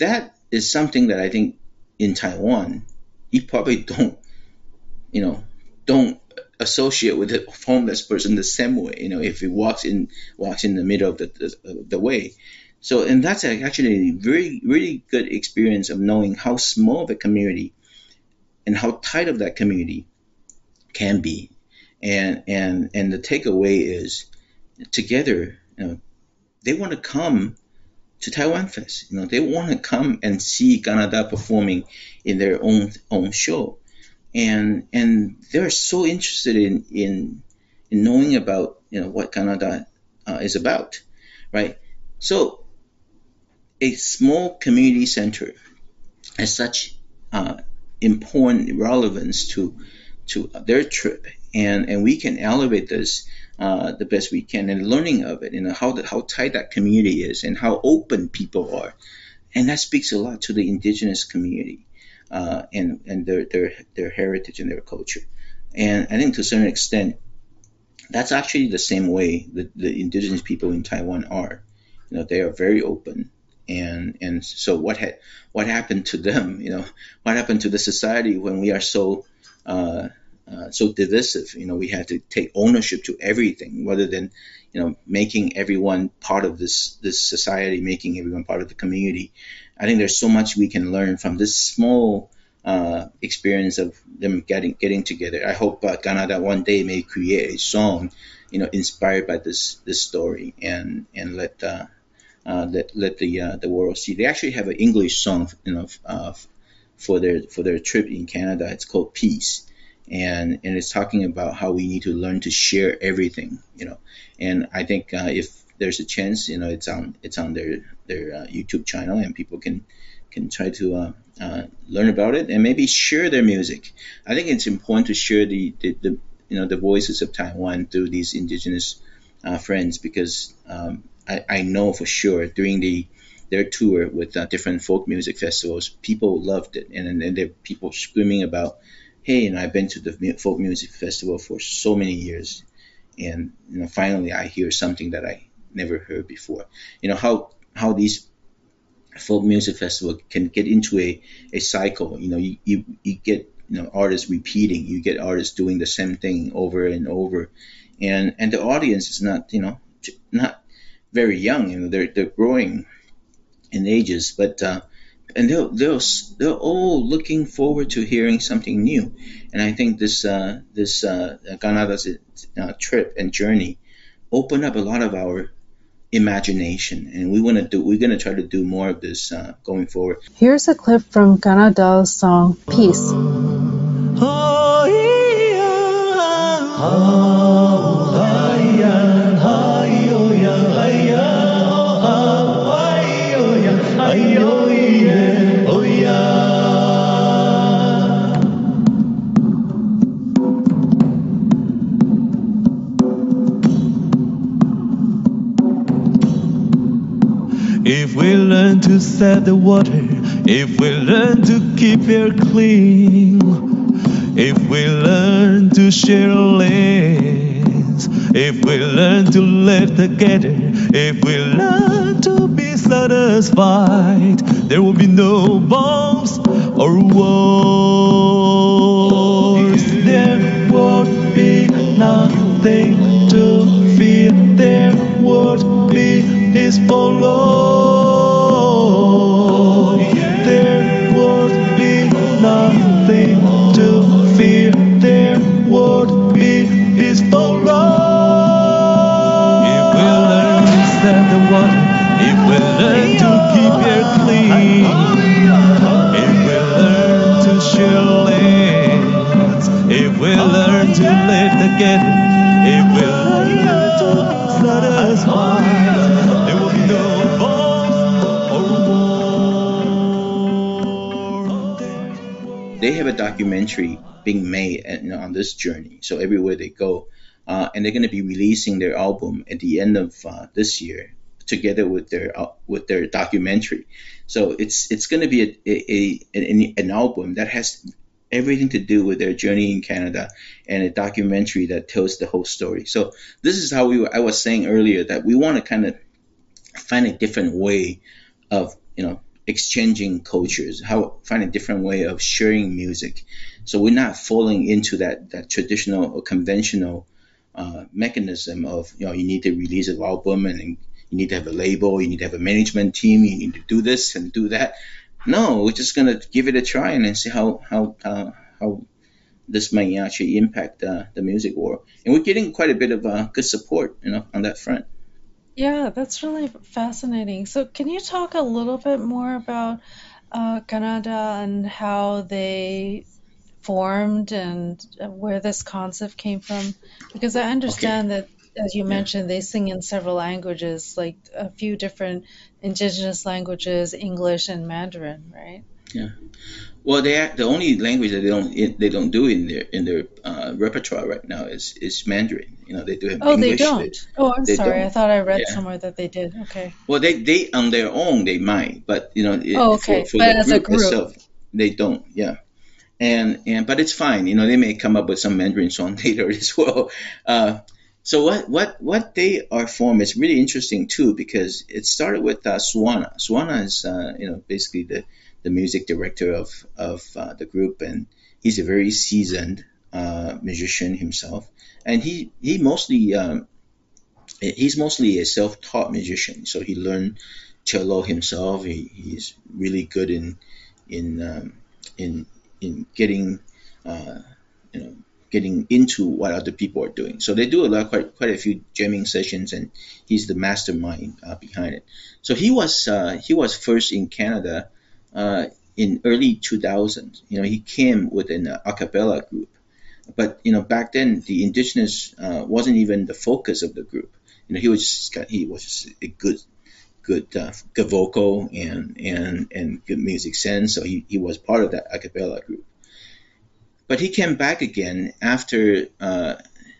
That is something that I think in Taiwan, you probably don't associate with a homeless person the same way, if he walks in the middle of the way. So, and that's actually a very, really good experience of knowing how small the community and how tight of that community can be. And the takeaway is together, they want to come to Taiwan Fest. They want to come and see Canada performing in their own show. And they're so interested in knowing about, what Canada is about, right? So a small community center has such important relevance to their trip, and we can elevate this the best we can, and learning of it, how tight that community is and how open people are, and that speaks a lot to the Indigenous community and their heritage and their culture. And I think to a certain extent, that's actually the same way that the Indigenous people in Taiwan are. They are very open, and so what happened to them? What happened to the society when we are so so divisive? We had to take ownership to everything, rather than making everyone part of this society, making everyone part of the community. I think there's so much we can learn from this small experience of them getting together. I hope Canada one day may create a song, inspired by this story, and let the world see. They actually have an English song, for their trip in Canada. It's called Peace, and it's talking about how we need to learn to share everything, And I think if there's a chance, it's on their YouTube channel, and people can try to learn about it and maybe share their music. I think it's important to share the the voices of Taiwan through these Indigenous friends, because I know for sure during their tour with different folk music festivals, people loved it, and there were people screaming about, hey, I've been to the folk music festival for so many years, and finally I hear something that I never heard before. How these folk music festivals can get into a cycle. You get artists repeating, you get artists doing the same thing over and over, and the audience is not not very young, they're growing in ages, but and they're all looking forward to hearing something new. And I think this Canada's trip and journey opened up a lot of our imagination, and we're gonna try to do more of this going forward. Here's a clip from Kanatal's song Peace. If we learn to set the water, if we learn to keep it clean, if we learn to share lands, if we learn to live together, if we learn to be satisfied, there will be no bombs or wars. There won't be nothing to fear, there won't be this follow. They have a documentary being made on this journey. So everywhere they go, and they're going to be releasing their album at the end of this year, together with their documentary. So it's going to be an album that has everything to do with their journey in Canada, and a documentary that tells the whole story. So this is how I was saying earlier that we want to kind of find a different way of, you know, exchanging cultures, find a different way of sharing music. So we're not falling into that traditional or conventional mechanism of, you know, you need to release an album and you need to have a label, you need to have a management team, you need to do this and do that. No, we're just going to give it a try and then see how this might actually impact the music world. And we're getting quite a bit of good support, you know, on that front. Yeah, that's really fascinating. So can you talk a little bit more about Canada and how they formed and where this concept came from? Because I understand that, as you mentioned, they sing in several languages, like a few different indigenous languages, English and Mandarin, right? Yeah. Well, the only language that they don't do in their repertoire right now is Mandarin. You know, they do have English. Oh, they don't. I'm sorry. Don't. I thought I read somewhere that they did. Okay. Well, they on their own they might, but you know, for but the as group itself, they don't. Yeah. And but it's fine. You know, they may come up with some Mandarin song later as well. So what they are formed is really interesting too, because it started with Suana. Suana is basically the music director of the group, and he's a very seasoned musician himself. And he's mostly a self-taught musician. So he learned cello himself. He's really good in getting getting into what other people are doing. So they do quite a few jamming sessions, and he's the mastermind behind it. So he was first in Canada. In early 2000s, you know, he came with an a cappella group, but you know, back then the indigenous wasn't even the focus of the group. You know, he was just a good vocal and good music sense, so he was part of that a cappella group. But he came back again after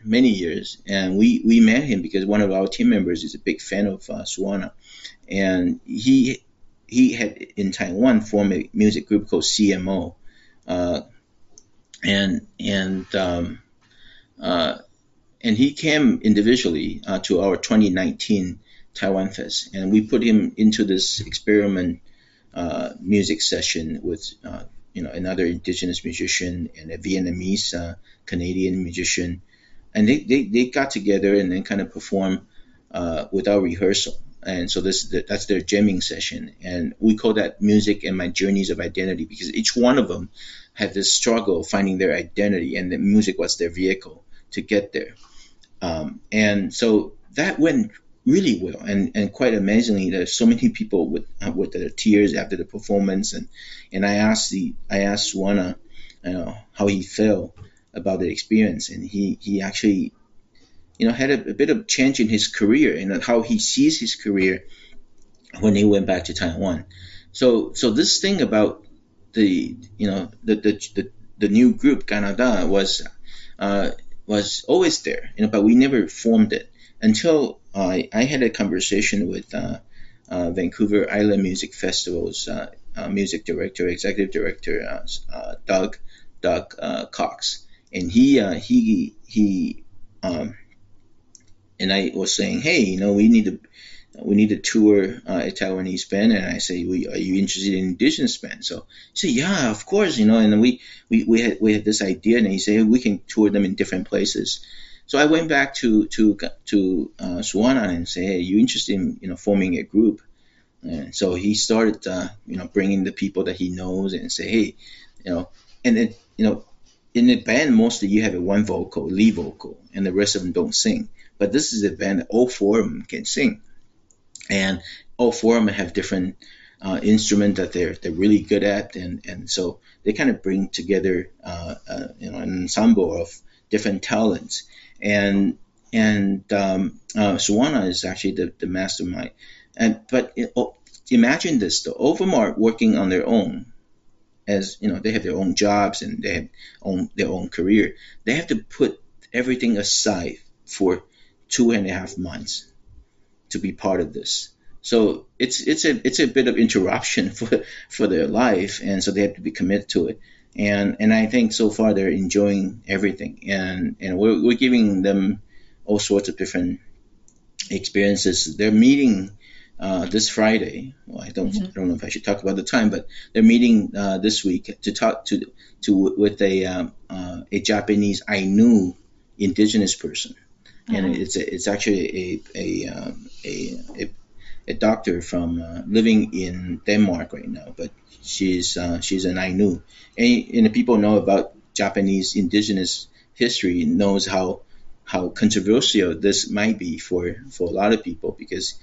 many years, and we met him because one of our team members is a big fan of Suana, and he had in Taiwan formed a music group called CMO, and he came individually to our 2019 Taiwan Fest, and we put him into this experiment music session with another indigenous musician and a Vietnamese Canadian musician, and they got together and then kind of performed without rehearsal. And so that's their jamming session, and we call that Music and My Journeys of Identity, because each one of them had this struggle of finding their identity, and the music was their vehicle to get there. And so that went really well, and quite amazingly, there's so many people with their tears after the performance, and I asked Suana, how he felt about the experience, and he actually, you know, had a bit of change in his career and how he sees his career when he went back to Taiwan. So this thing about the new group Canada was always there, but we never formed it until I had a conversation with Vancouver Island Music Festival's music director, executive director, Doug Cox, and he and I was saying, hey, we need to tour a Taiwanese band, and I say, are you interested in indigenous band? So he said, yeah, of course, And we had this idea, and he said we can tour them in different places. So I went back to Suana and say, hey, are you interested in forming a group? And so he started bringing the people that he knows and say, hey, and then in a band mostly you have lead vocal, and the rest of them don't sing. But this is a band that all four of them can sing, and all four of them have different instruments that they're really good at, and so they kind of bring together an ensemble of different talents. And Suana is actually the mastermind. Imagine this though: all of them are working on their own, as they have their own jobs and they have their own career. They have to put everything aside for 2.5 months to be part of this. So it's a bit of interruption for their life, and so they have to be committed to it. And I think so far they're enjoying everything, and we're giving them all sorts of different experiences. They're meeting this Friday. Well, I don't know if I should talk about the time, but they're meeting this week to talk to with a Japanese Ainu indigenous person, and it's actually a doctor from living in Denmark right now, but she's an Ainu, and the people know about Japanese indigenous history, knows how controversial this might be for a lot of people, because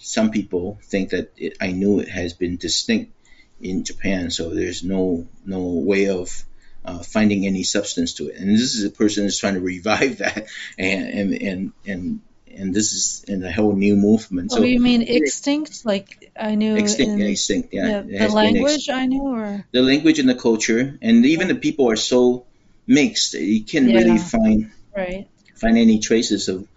some people think that Ainu has been distinct in Japan, so there's no way of finding any substance to it, and this is a person who's trying to revive that, and this is in a whole new movement. Oh, so you mean extinct? Like Ainu? Extinct. Yeah. The language Ainu, or the language and the culture, and even the people are so mixed. You can't really find any traces of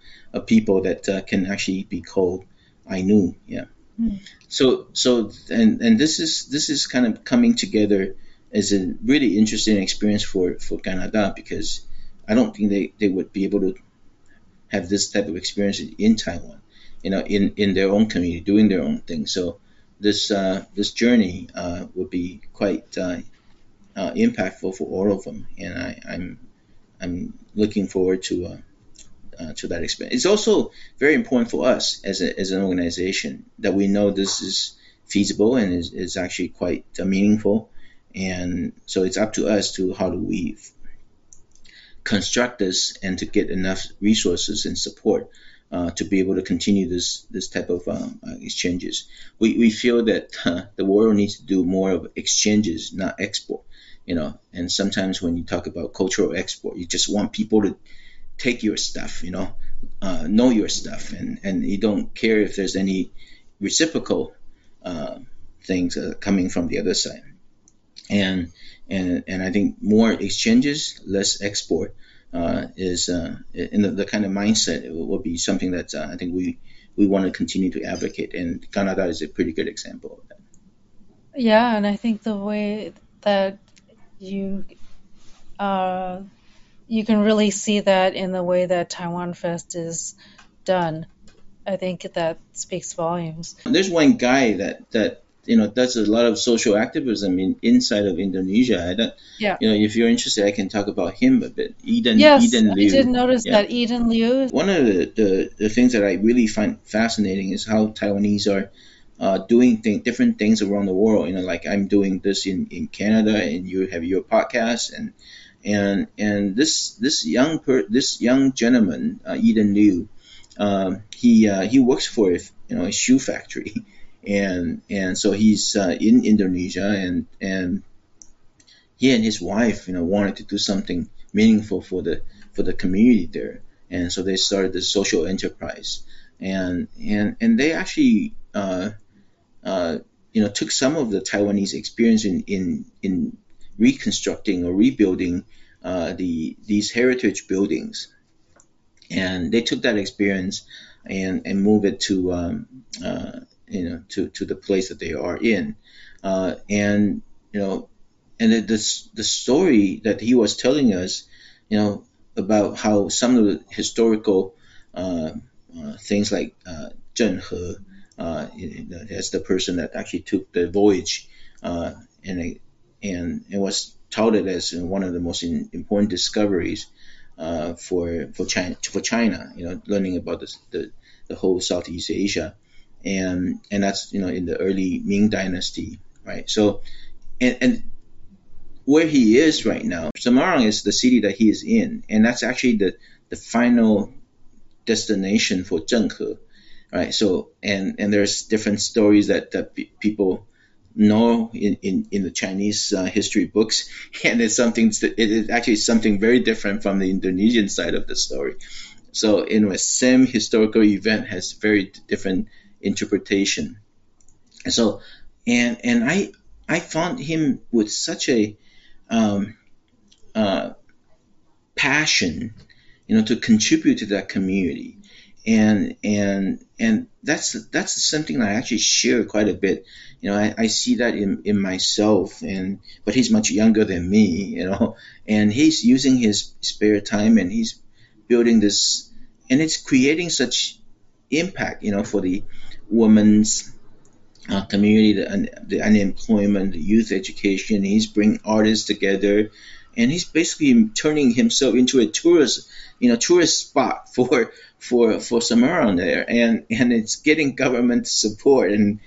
people that can actually be called Ainu. Yeah. So this is kind of coming together as a really interesting experience for Canada, because I don't think they would be able to have this type of experience in Taiwan, in their own community, doing their own thing. So this journey would be quite impactful for all of them, and I'm looking forward to that experience. It's also very important for us as an organization that we know this is feasible and is actually quite meaningful, and so it's up to us to how do we construct this and to get enough resources and support to be able to continue this type of exchanges. We feel that the world needs to do more of exchanges, not export. And sometimes when you talk about cultural export, you just want people to take your stuff, know your stuff, and you don't care if there's any reciprocal things coming from the other side. And I think more exchanges, less export, is in the kind of mindset it will be something that I think we want to continue to advocate, and Canada is a pretty good example of that. Yeah, and I think the way that you can really see that in the way that Taiwan Fest is done. I think that speaks volumes. There's one guy that does a lot of social activism inside of Indonesia. If you're interested, I can talk about him a bit. Eden Liu. I did notice that Eden Liu. One of the things that I really find fascinating is how Taiwanese are doing different things around the world. Like I'm doing this in Canada, and you have your podcast, and this young gentleman, Eden Liu, he works for a shoe factory. And so he's in Indonesia, and he and his wife, wanted to do something meaningful for the community there, and so they started this social enterprise, and they actually took some of the Taiwanese experience in reconstructing or rebuilding these heritage buildings, and they took that experience and moved it to to the place that they are in, and the story that he was telling us, about how some of the historical things like Zheng He, that's the person that actually took the voyage, and it was touted as one of the most important discoveries for China, learning about the whole Southeast Asia. And that's in the early Ming Dynasty, right? So, and where he is right now, Semarang is the city that he is in, and that's actually the final destination for Zheng He, right? So, and there's different stories that people know in the Chinese history books, and it is actually something very different from the Indonesian side of the story. So, the same historical event has very different interpretation, and so I found him with such a passion to contribute to that community. And that's something that I actually share quite a bit. I see that in myself, but he's much younger than me, and he's using his spare time and he's building this, and it's creating such impact, for the women's community, the unemployment, the youth education. He's bringing artists together, and he's basically turning himself into a tourist spot for Semarang there, and it's getting government support, and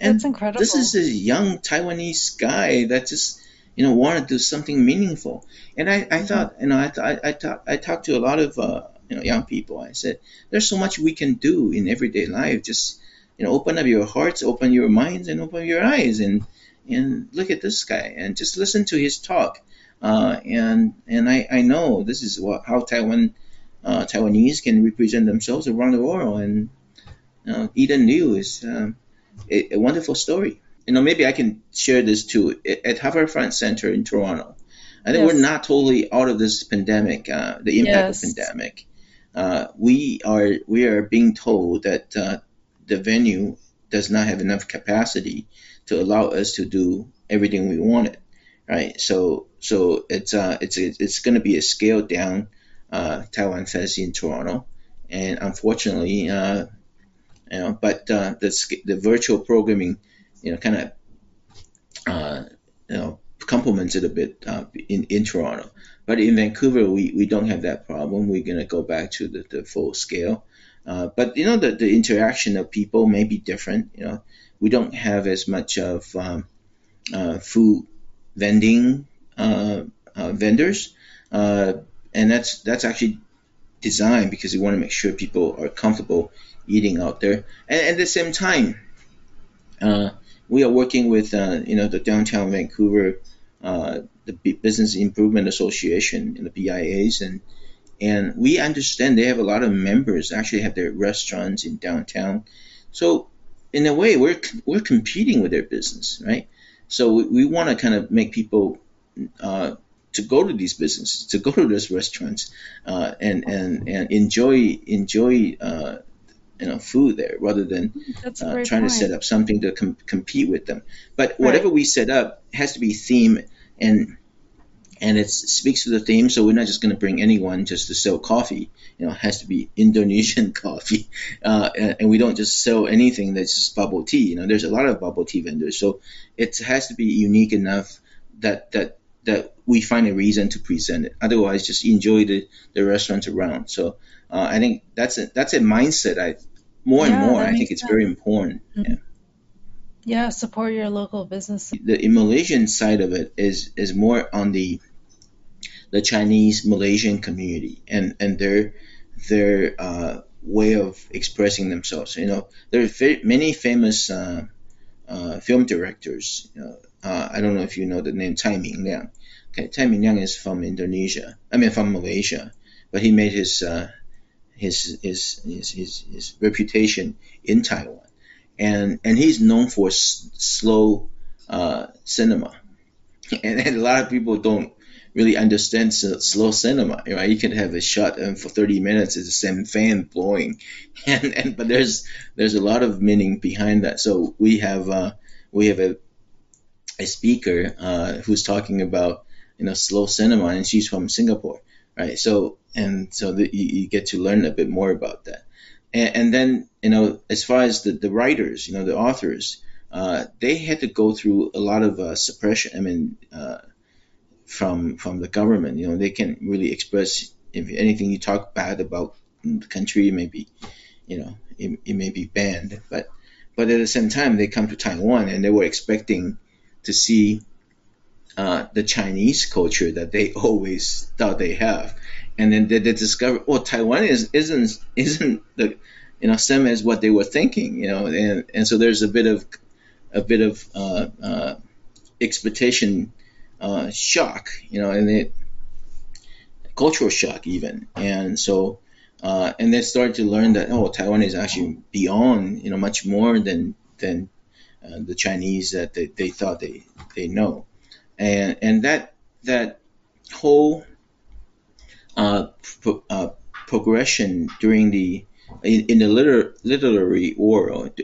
that's incredible. This is a young Taiwanese guy that just wanted to do something meaningful. And I thought, I talked to a lot of young people. I said, there's so much we can do in everyday life. Just open up your hearts, open your minds, and open your eyes, and look at this guy, and just listen to his talk. And I know this is how Taiwanese can represent themselves around the world. And Eden Liu is a wonderful story. Maybe I can share this too. At Harbourfront Centre in Toronto, I think we're not totally out of this pandemic, the impact of pandemic. We are being told that the venue does not have enough capacity to allow us to do everything we wanted, right? So it's going to be a scaled down Taiwan Fest in Toronto, and unfortunately, but the virtual programming, complements it a bit in Toronto. But in Vancouver, we don't have that problem. We're going to go back to the full scale. But the interaction of people may be different. We don't have as much of food vending vendors, and that's actually designed because we want to make sure people are comfortable eating out there. And at the same time, we are working with the Downtown Vancouver, the Business Improvement Association, and the BIAs, and we understand they have a lot of members actually have their restaurants in downtown. So in a way, we're competing with their business, right? So we want to kind of make people to go to these businesses, to go to those restaurants, and enjoy food there, rather than trying to set up something to compete with them. But whatever we set up has to be themed and it speaks to the theme, so we're not just going to bring anyone just to sell coffee. It has to be Indonesian coffee, and we don't just sell anything that's just bubble tea. There's a lot of bubble tea vendors, so it has to be unique enough that we find a reason to present it. Otherwise, just enjoy the restaurant around. So I think that's a mindset. I think it's very important. Mm-hmm. Yeah, support your local business. The Malaysian side of it is more on the Chinese Malaysian community and their way of expressing themselves. There are many famous film directors. I don't know if you know the name Tsai Ming-liang. Okay, Tsai Ming-liang is from Indonesia. I mean, from Malaysia, but he made his reputation in Taiwan, and he's known for slow cinema, and a lot of people don't really understand slow cinema. You can have a shot and for 30 minutes it's the same fan blowing, but there's a lot of meaning behind that. So we have a speaker who's talking about slow cinema, and she's from Singapore, right? So you get to learn a bit more about that. And then as far as the writers, the authors, they had to go through a lot of suppression. I mean, from the government, they can't really express. If anything you talk bad about the country, maybe it may be banned. But at the same time, they come to Taiwan and they were expecting to see the Chinese culture that they always thought they have. And then they discover, oh, Taiwan isn't the same as what they were thinking, and so there's a bit of expectation shock, and cultural shock even, and so and they start to learn that, oh, Taiwan is actually beyond, much more than the Chinese that they thought they know, and that whole progression during the in the literary world,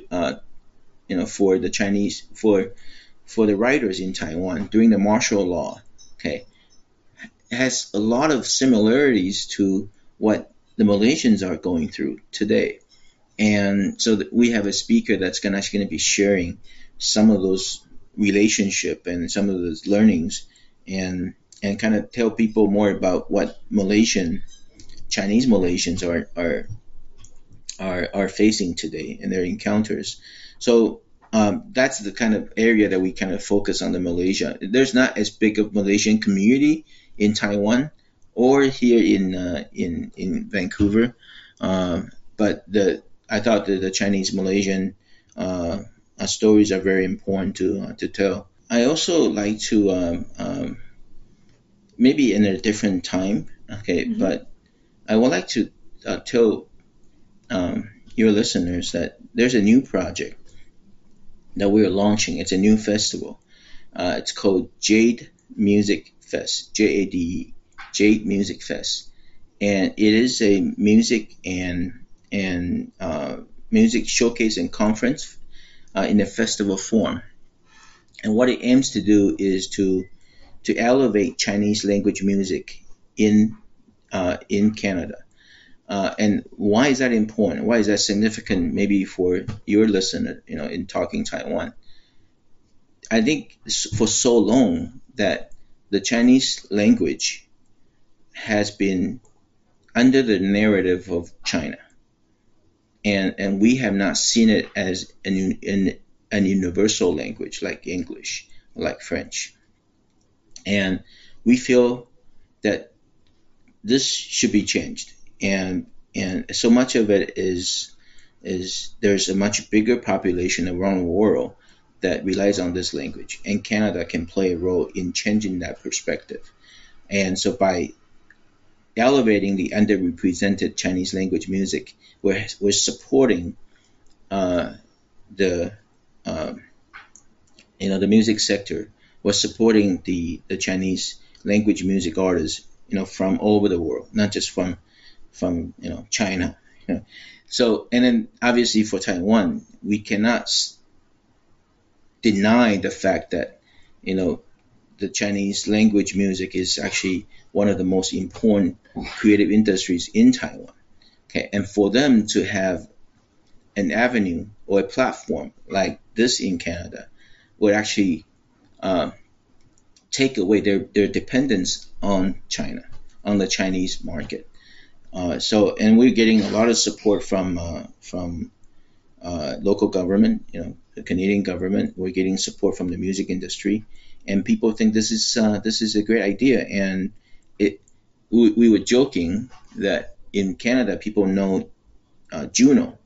for the Chinese for the writers in Taiwan during the martial law, has a lot of similarities to what the Malaysians are going through today. And so we have a speaker that's actually going to be sharing some of those relationship and some of those learnings, and kind of tell people more about what Chinese Malaysians are facing today and their encounters. So that's the kind of area that we kind of focus on, the Malaysia. There's not as big of Malaysian community in Taiwan or here in Vancouver, but I thought that the Chinese-Malaysian stories are very important to tell. I also like to maybe in a different time, but I would like to tell your listeners that there's a new project that we're launching. It's a new festival. It's called Jade Music Fest, J-A-D-E, Jade Music Fest, and it is a music and music showcase and conference in a festival form. And what it aims to do is to elevate Chinese language music in Canada. And why is that important? Why is that significant? Maybe for your listener, in Talking Taiwan, I think for so long that the Chinese language has been under the narrative of China. And we have not seen it as an universal language like English, like French. And we feel that this should be changed. And so much of it is there's a much bigger population around the world that relies on this language. And Canada can play a role in changing that perspective. And so by elevating the underrepresented Chinese language music, we're supporting the music sector. We're supporting the Chinese language music artists, from all over the world, not just from China. So, and then obviously for Taiwan, we cannot deny the fact that, the Chinese language music is actually one of the most important creative industries in Taiwan. And for them to have an avenue or a platform like this in Canada would actually take away their dependence on China, on the Chinese market. And we're getting a lot of support from local government, the Canadian government. We're getting support from the music industry, and people think this is a great idea. And we were joking that in Canada people know Juno.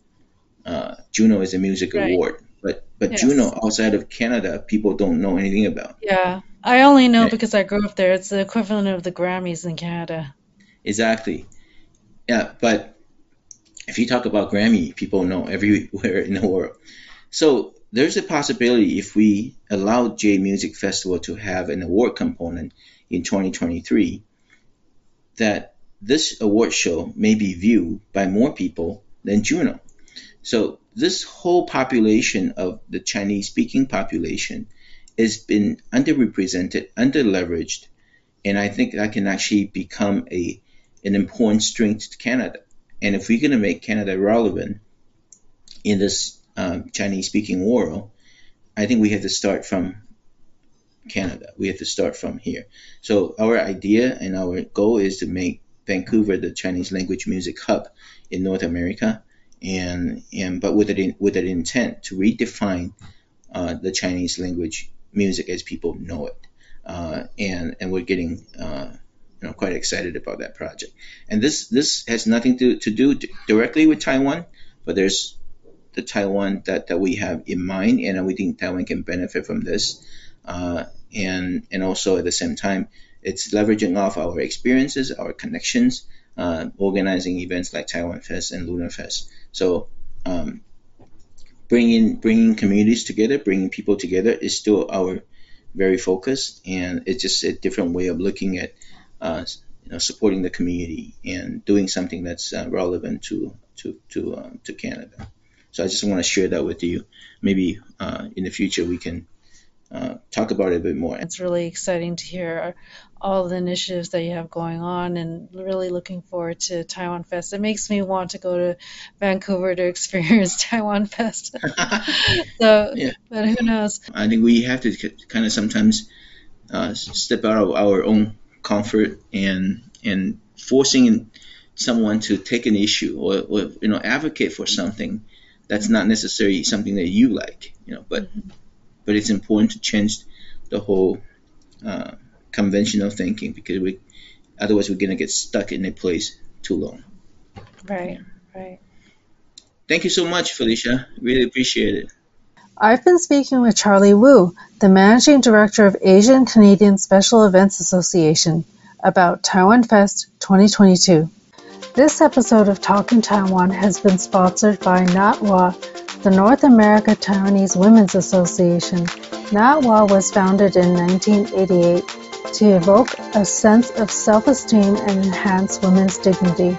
Juno is a music award, but yes. Juno outside of Canada people don't know anything about. Yeah, I only know because I grew up there. It's the equivalent of the Grammys in Canada. Exactly. Yeah, but if you talk about Grammy, people know everywhere in the world. So there's a possibility if we allow J Music Festival to have an award component in 2023, that this award show may be viewed by more people than Juno. So this whole population of the Chinese-speaking population has been underrepresented, underleveraged, and I think that can actually become an important strength to Canada. And if we're going to make Canada relevant in this Chinese-speaking world, I think we have to start from Canada. We have to start from here. So our idea and our goal is to make Vancouver the Chinese language music hub in North America, but with an intent to redefine the Chinese language music as people know it. And we're getting quite excited about that project. And this has nothing to do directly with Taiwan, but there's the Taiwan that we have in mind, and we think Taiwan can benefit from this. And also at the same time, it's leveraging off our experiences, our connections, organizing events like Taiwan Fest and Lunar Fest. So bringing communities together, bringing people together is still our very focus, and it's just a different way of looking at supporting the community and doing something that's relevant to Canada. So I just want to share that with you. Maybe in the future we can talk about it a bit more. It's really exciting to hear all the initiatives that you have going on, and really looking forward to Taiwan Fest. It makes me want to go to Vancouver to experience Taiwan Fest. So, yeah. But who knows? I think we have to kind of sometimes step out of our own comfort, and forcing someone to take an issue or you know, advocate for something that's not necessarily something that you like, you know, but mm-hmm. But it's important to change the whole conventional thinking, because otherwise we're going to get stuck in a place too long. Right, yeah. Right. Thank you so much, Felicia. Really appreciate it. I've been speaking with Charlie Wu, the Managing Director of Asian Canadian Special Events Association, about Taiwan Fest 2022. This episode of Talking Taiwan has been sponsored by NATWA, the North America Taiwanese Women's Association. NATWA was founded in 1988 to evoke a sense of self-esteem and enhance women's dignity,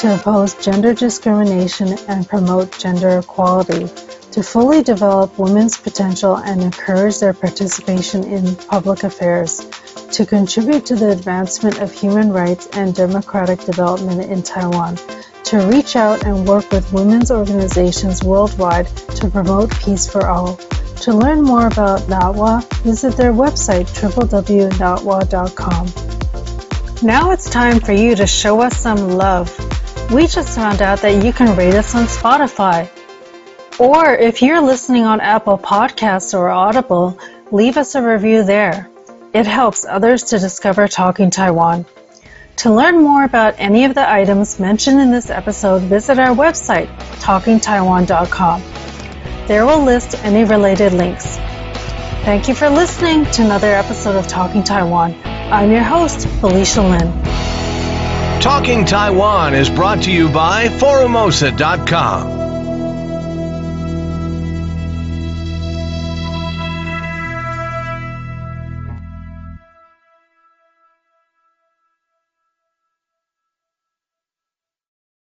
to oppose gender discrimination and promote gender equality, to fully develop women's potential and encourage their participation in public affairs, to contribute to the advancement of human rights and democratic development in Taiwan, to reach out and work with women's organizations worldwide to promote peace for all. To learn more about NATWA, visit their website, www.natwa.com. Now it's time for you to show us some love. We just found out that you can rate us on Spotify. Or if you're listening on Apple Podcasts or Audible, leave us a review there. It helps others to discover Talking Taiwan. To learn more about any of the items mentioned in this episode, visit our website, talkingtaiwan.com. There we'll list any related links. Thank you for listening to another episode of Talking Taiwan. I'm your host, Felicia Lin. Talking Taiwan is brought to you by Forumosa.com.